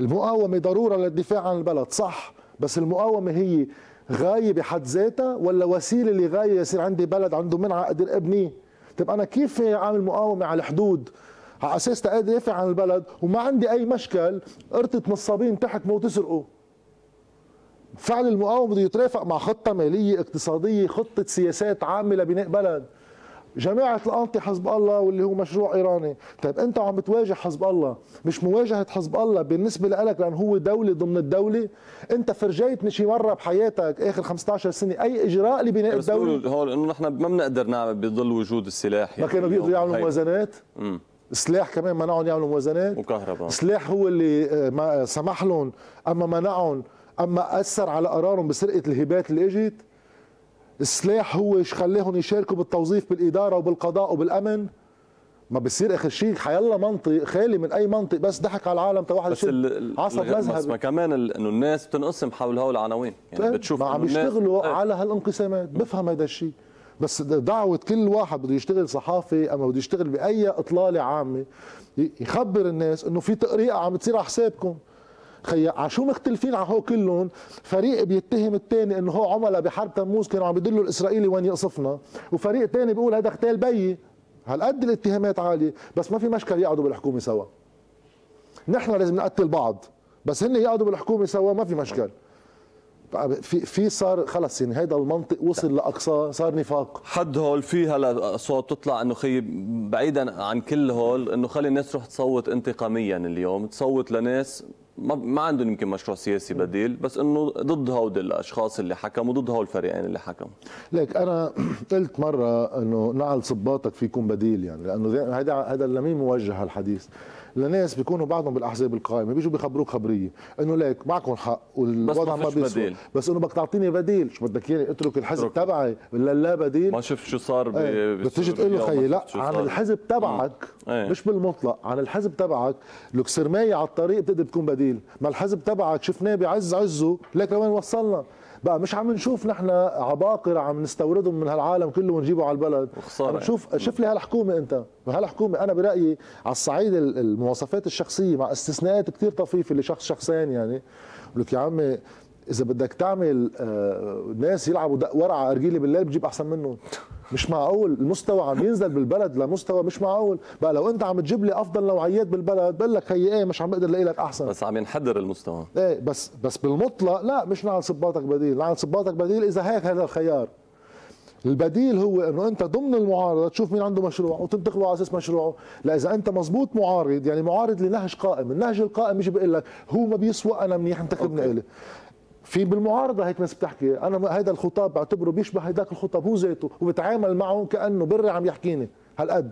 المقاومه ضروره للدفاع عن البلد صح، بس المقاومه هي غايه بحد ذاتها ولا وسيله لغايه يصير عندي بلد عنده منعه اقدر ابنيه؟ طيب انا كيف عامل مقاومه على الحدود على اساس تدافع عن البلد وما عندي اي مشكل قرطه نصابين تحكموا وتسرقوا؟ فعل المقاومه بده يترافق مع خطه ماليه اقتصاديه، خطه سياسات عامه لبناء بلد. جماعه الانطي حزب الله واللي هو مشروع ايراني، طيب انت عم بتواجه حزب الله، مش مواجهه حزب الله بالنسبه لك لانه هو دوله ضمن الدوله، انت فرجيتني شي مره بحياتك اخر خمسطعش سنه اي اجراء لبناء الدوله؟ هون انه نحن ما بنقدر نعمل بظل وجود السلاح، ما كانوا بيقدروا يعملوا موازنات؟ امم السلاح كمان منعهم يعملوا موازنات وكهرباء، السلاح هو اللي ما سمح لهم اما منعهم اما اثر على قرارهم بسرقه الهبات اللي اجت، السلاح هو خلاهم يشاركوا بالتوظيف بالإدارة وبالقضاء وبالأمن، ما بتصير اخر شيء حيلا منطق خالي من اي منطق بس ضحك على العالم تبع واحد عصب مذهبي. بس ما كمان انه الناس بتنقسم حول هول العناوين، يعني بتشوف ما عم يشتغلوا الناس... على هالانقسامات. بفهم هذا الشيء، بس دعوه كل واحد بده يشتغل صحافي اما بده يشتغل باي اطلاله عامه يخبر الناس انه في تقريقه عم بتصير على حسابكم. خي عشو مختلفين على هو كلهم؟ فريق بيتهم الثاني انه هو عملاء بحرب تموز كانوا عم يدلوا الاسرائيلي وين يقصفنا، وفريق ثاني بيقول هذا اغتال بيي. هالقد الاتهامات عاليه، بس ما في مشكل يقعدوا بالحكومه سوا. نحن لازم نقتل بعض، بس هن يقعدوا بالحكومه سوا ما في مشكل. في في صار خلص، يعني هيدا المنطق وصل لاقصاه، صار نفاق. حد هول في هلا اصوات تطلع انه خي بعيدا عن كل هول، انه خلي الناس تروح تصوت انتقاميا اليوم، تصوت لناس ما ما عندهم يمكن مشروع سياسي بديل، بس انه ضد هود الاشخاص اللي حكموا، ضد هول الفريقين اللي حكموا. ليك انا قلت مره انه نعل صباطك في يكون بديل، يعني لانه هذا هذا لمين موجه الحديث؟ لناس بيكونوا بعضهم بالاحزاب القائمه بيجوا بيخبروك خبريه انه ليك معكم حق والوضع ما بيسوى، بس انه بدك تعطيني بديل. شو بدك يعني اترك الحزب تبعي ولا لا بديل؟ ما شفت شو صار ب بتيجي تقول له خيي لا عن الحزب تبعك، مش بالمطلق عن الحزب تبعك، لك سرمايه على الطريق بتقدر تكون بديل. ما الحزب تبعك شفناه بعز عزه، ليك لوين وصلنا بقى. مش عم نشوف نحن عباقره عم نستوردهم من هالعالم كله ونجيبه على البلد. شوف شوف لي هالحكومه انت، هالحكومه انا برايي على الصعيد المواصفات الشخصيه مع استثناءات كثير طفيفه لشخص شخصين، يعني لك يا عمي اذا بدك تعمل ناس يلعبوا دقور على ارجيله بالليل بتجيب احسن منهم. مش معقول المستوى عم ينزل بالبلد لمستوى مش معقول. بقى لو انت عم تجيب لي افضل نوعيات بالبلد بقول لك هي ايه مش عم بقدر الاقي لك احسن، بس عم ينحدر المستوى. ايه بس بس بالمطلق لا، مش نعل صباطك بديل. نعل صباطك بديل اذا هيك هذا الخيار. البديل هو انه انت ضمن المعارضه تشوف مين عنده مشروع وتنتقله على اساس مشروعه. لا اذا انت مزبوط معارض، يعني معارض لنهج قائم، النهج القائم بيجي بيقول لك هو ما بيسوى انا منيح انتخبني الي. في بالمعارضه هيك ناس بتحكي انا هيدا الخطاب بعتبره بيشبه هيداك الخطاب هو ذاته، وبتعامل معه كانه بري عم يحكيني. هالقد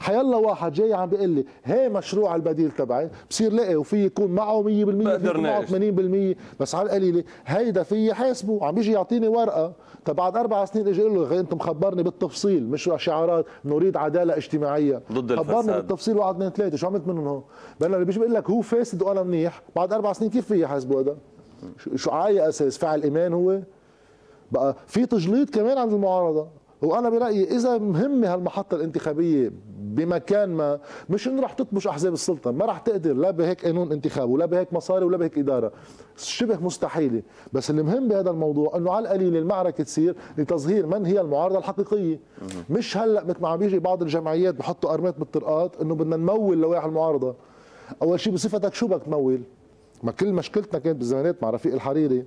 حيلا واحد جاي عم بيقول لي هي مشروع البديل تبعي، بصير لاقي وفي يكون معه مية بالمية بقدر معه ثمانين بالمية، بس على القليله هيدا في حاسبه عم بيجي يعطيني ورقه. طب بعد اربع سنين اجي اقول له انت مخبرني بالتفصيل، مش شعارات نريد عداله اجتماعيه ضد الفساد، خبرني بالتفصيل واحد اثنين ثلاثه شو عملت منهم هون؟ بلا اللي بيجي بيقول لك هو فاسد وانا منيح، بعد اربع سنين كيف في حاسبه هذا؟ شو على اساس فعل ايمان هو؟ بقى في تجليط كمان عند المعارضه. وانا برايي اذا مهمه هالمحطه الانتخابيه بمكان ما، مش انه رح تطبش احزاب السلطه، ما رح تقدر لا بهيك قانون انتخاب ولا بهيك مصاري ولا بهيك اداره، شبه مستحيله. بس اللي مهم بهذا الموضوع انه على القليل المعركه تصير لتظهير من هي المعارضه الحقيقيه. مش هلا مثل ما عم بيجي بعض الجمعيات بحطوا قرمات بالطرقات انه بدنا نمول لوائح المعارضه. اول شيء بصفتك شو بدك تمول؟ ما كل مشكلتنا كانت بالزمانات مع رفيق الحريري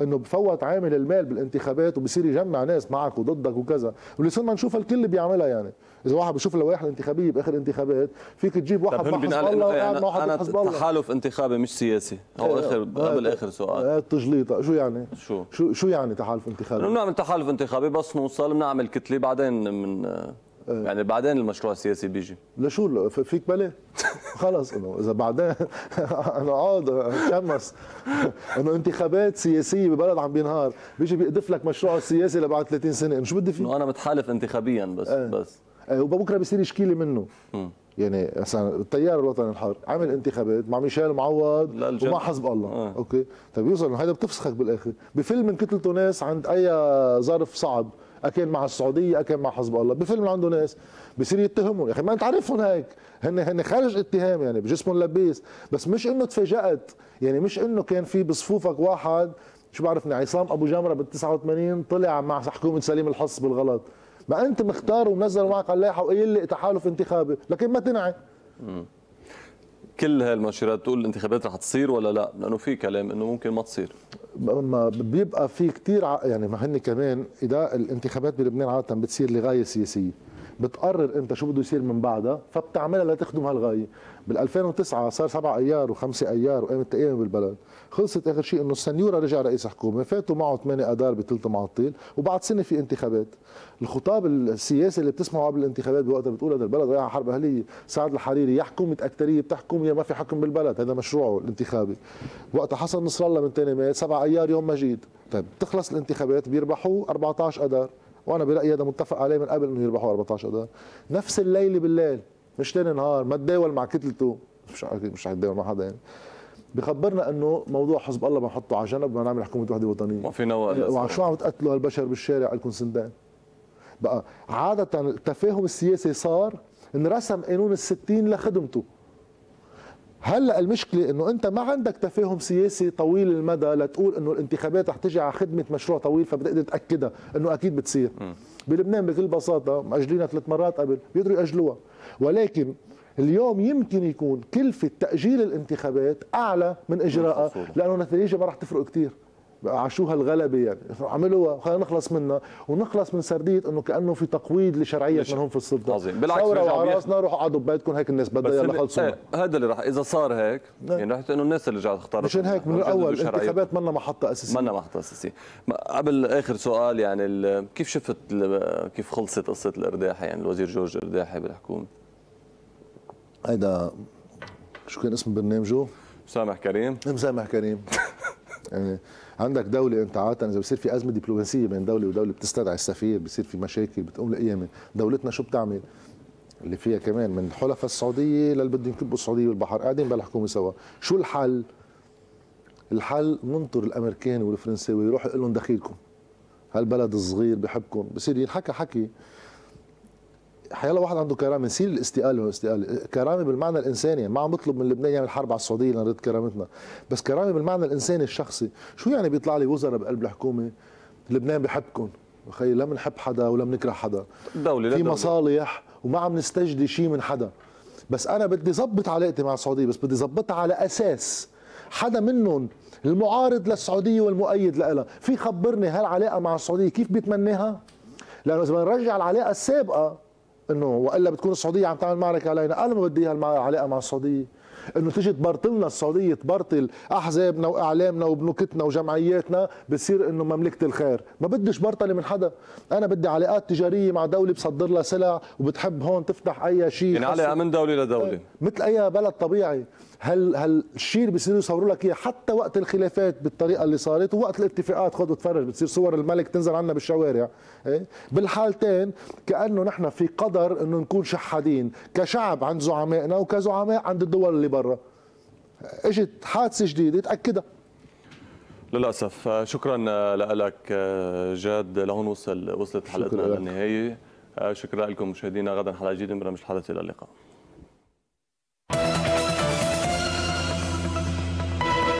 انه بفوت عامل المال بالانتخابات وبصير يجمع ناس معك وضدك وكذا، واللي صرنا نشوف الكل بيعملها. يعني اذا واحد بشوف اللوائح الانتخابيه باخر انتخابات فيك تجيب واحد مع حزب الله وقاعد مع واحد بحزب الله. تحالف انتخابي مش سياسي. هو اخر قبل اخر سؤال، التجليطه شو يعني؟ شو شو, شو يعني تحالف انتخابي؟ بنعمل تحالف انتخابي بس نوصل بنعمل كتله بعدين من يعني بعدين المشروع السياسي بيجي. لشو فيك بلا؟ خلص انه اذا بعدين انا عاد اتشمس انه انتخابات سياسيه ببلد عم بينهار، بيجي بيقدف لك مشروع سياسي لبعد ثلاثين سنه، انه شو بدي فيه؟ انا متحالف انتخابيا بس آه. بس آه وبكره بصير يشكيلي منه. م. يعني مثلا التيار الوطني الحر عمل انتخابات مع ميشال معوض ومع حزب الله، آه. اوكي، طيب يوصل انه هيدا بتفسخك بالاخر، بفل من كتلته ناس عند اي ظرف صعب، أكان مع السعودية أكان مع حزب الله، بفيلم عنده ناس بصير يتهمهم. يا أخي ما أنت عارفهم هيك، هن هن خارج اتهام يعني بجسمهم لبيس، بس مش إنه تفاجأت، يعني مش إنه كان في بصفوفك واحد شو بعرفني عصام أبو جامرة بال تسعة وثمانين طلع مع حكومة سليم الحص بالغلط، ما أنت مختار ومنزل معك على اللائحة وقايل لي تحالف انتخابي، لكن ما تنعي. كل هالمؤشرات تقول الانتخابات رح تصير ولا لا؟ لانه في كلام انه ممكن ما تصير. ما بيبقى في كثير يعني ما هن كمان اذا الانتخابات بلبنان عاده بتصير لغايه سياسيه، بتقرر انت شو بده يصير من بعدها فبتعملها لتخدم هالغايه. بال ألفين وتسعة صار سبعة ايار وخمسة ايار وقامت تقييم بالبلد، خلصت اخر شيء انه السنيورة رجع رئيس حكومه، فاتوا معه ثمانية اذار بثلث معطل، وبعد سنه في انتخابات. الخطاب السياسي اللي بتسمعه قبل الانتخابات بوقتها بتقول هذا البلد رايح على حرب اهليه، سعد الحريري يا حكومه اكتريه بتحكم يا ما في حكم بالبلد، هذا مشروعه الانتخابي. وقتها حصل نصرالله من ثاني مايو سبعة ايار يوم مجيد، طيب بتخلص الانتخابات بيربحوا أربعة عشر اذار، وانا برايي هذا متفق عليه من قبل انه يربحوا أربعة عشر اذار، نفس الليله بالليل مش تاني نهار ما تداول مع كتلته، مش مش هتداول مع حدا يعني. بخبرنا انه موضوع حزب الله بنحطه على جنب، بدنا نعمل حكومه وحده وطنيه. وفي نواقص وشو عم تقتلوا هالبشر بالشارع لكم سندان. بقى عاده التفاهم السياسي صار ان رسم قانون الستين لخدمته. هلا المشكله انه انت ما عندك تفاهم سياسي طويل المدى لتقول انه الانتخابات رح تجي على خدمه مشروع طويل، فبتقدر تاكدها انه اكيد بتصير. بلبنان بكل بساطه مأجلينها ثلاث مرات قبل، بيقدروا ياجلوها، ولكن اليوم يمكن يكون كلفه تاجيل الانتخابات اعلى من اجراءها، لانه نتائجها ما رح تفرق كثير. على شو هالغلبه يعني؟ عملوها خلينا نخلص منها ونخلص من سرديه انه كانه في تقويض لشرعيه من هم في السلطه. عظيم، بالعكس على راسنا روحوا اقعدوا ببيتكم هيك الناس بدها يلا خلصوا. هذا اللي راح اذا صار هيك يعني رح انه الناس اللي رجعت تختار. مشان هيك من الاول الانتخابات منا محطه اساسيه. منا محطه اساسيه. قبل اخر سؤال يعني كيف شفت كيف خلصت قصه الرداحه يعني الوزير جورج الرداحه بالحكومه؟ هيدا شو كان اسم برنامجه؟ مسامح كريم. مسامح كريم. يعني عندك دولة أنت عادة إذا بصير في أزمة دبلوماسية بين دولة ودولة بتستدعي السفير، بصير في مشاكل بتقوم لقيامة. دولتنا شو بتعمل؟ اللي فيها كمان من الحلفاء السعودية للي بدهم يكبوا السعودية والبحر قاعدين بلا حكومة سوا، شو الحل؟ الحل ننطر الأمريكاني والفرنساوي يروحوا يقول لهم دخيلكم هالبلد الصغير بحبكم، بصير ينحكى حكي حيالله واحد عنده كرامه نسيل الاستقاله والاستقاله، كرامه بالمعنى الانساني، ما عم بطلب من لبنان يعمل حرب على السعوديه لنرد كرامتنا، بس كرامه بالمعنى الانساني الشخصي، شو يعني بيطلع لي وزراء بقلب الحكومه لبنان بحبكم، خي لا بنحب حدا ولا بنكره حدا، دولة في دولة. مصالح وما عم نستجدي شيء من حدا، بس انا بدي ظبط علاقتي مع السعوديه، بس بدي ظبطها على اساس حدا منهم المعارض للسعوديه والمؤيد لها، في خبرني هالعلاقه مع السعوديه كيف بيتمناها؟ لانه اذا بنرجع العلاقه السابقه انه والا بتكون السعوديه عم تعمل معركه علينا، انا ما بدي هالعلاقه مع السعوديه، انه تجي تبرطلنا السعوديه تبرطل احزابنا واعلامنا وبنوكتنا وجمعياتنا، بصير انه مملكه الخير، ما بديش برطله من حدا، انا بدي علاقات تجاريه مع دوله بصدر لها سلع وبتحب هون تفتح اي شيء يعني علاقه من دوله لدوله مثل اي بلد طبيعي. هل هل الشيء اللي بصيروا يصوروا لك اياه حتى وقت الخلافات بالطريقه اللي صارت، ووقت الاتفاقات خذ وتفرج بتصير صور الملك تنزل عنا بالشوارع، بالحالتين كانه نحن في قدر انه نكون شحادين كشعب عند زعمائنا وكزعماء عند الدول اللي برا. اجت حادثه جديده تاكدها للاسف. شكرا لك جاد، لهون وصل وصلت حلقتنا للنهايه. شكرا لكم مشاهدينا، غدا حلقه جديده من برنامج الحدث، الى اللقاء.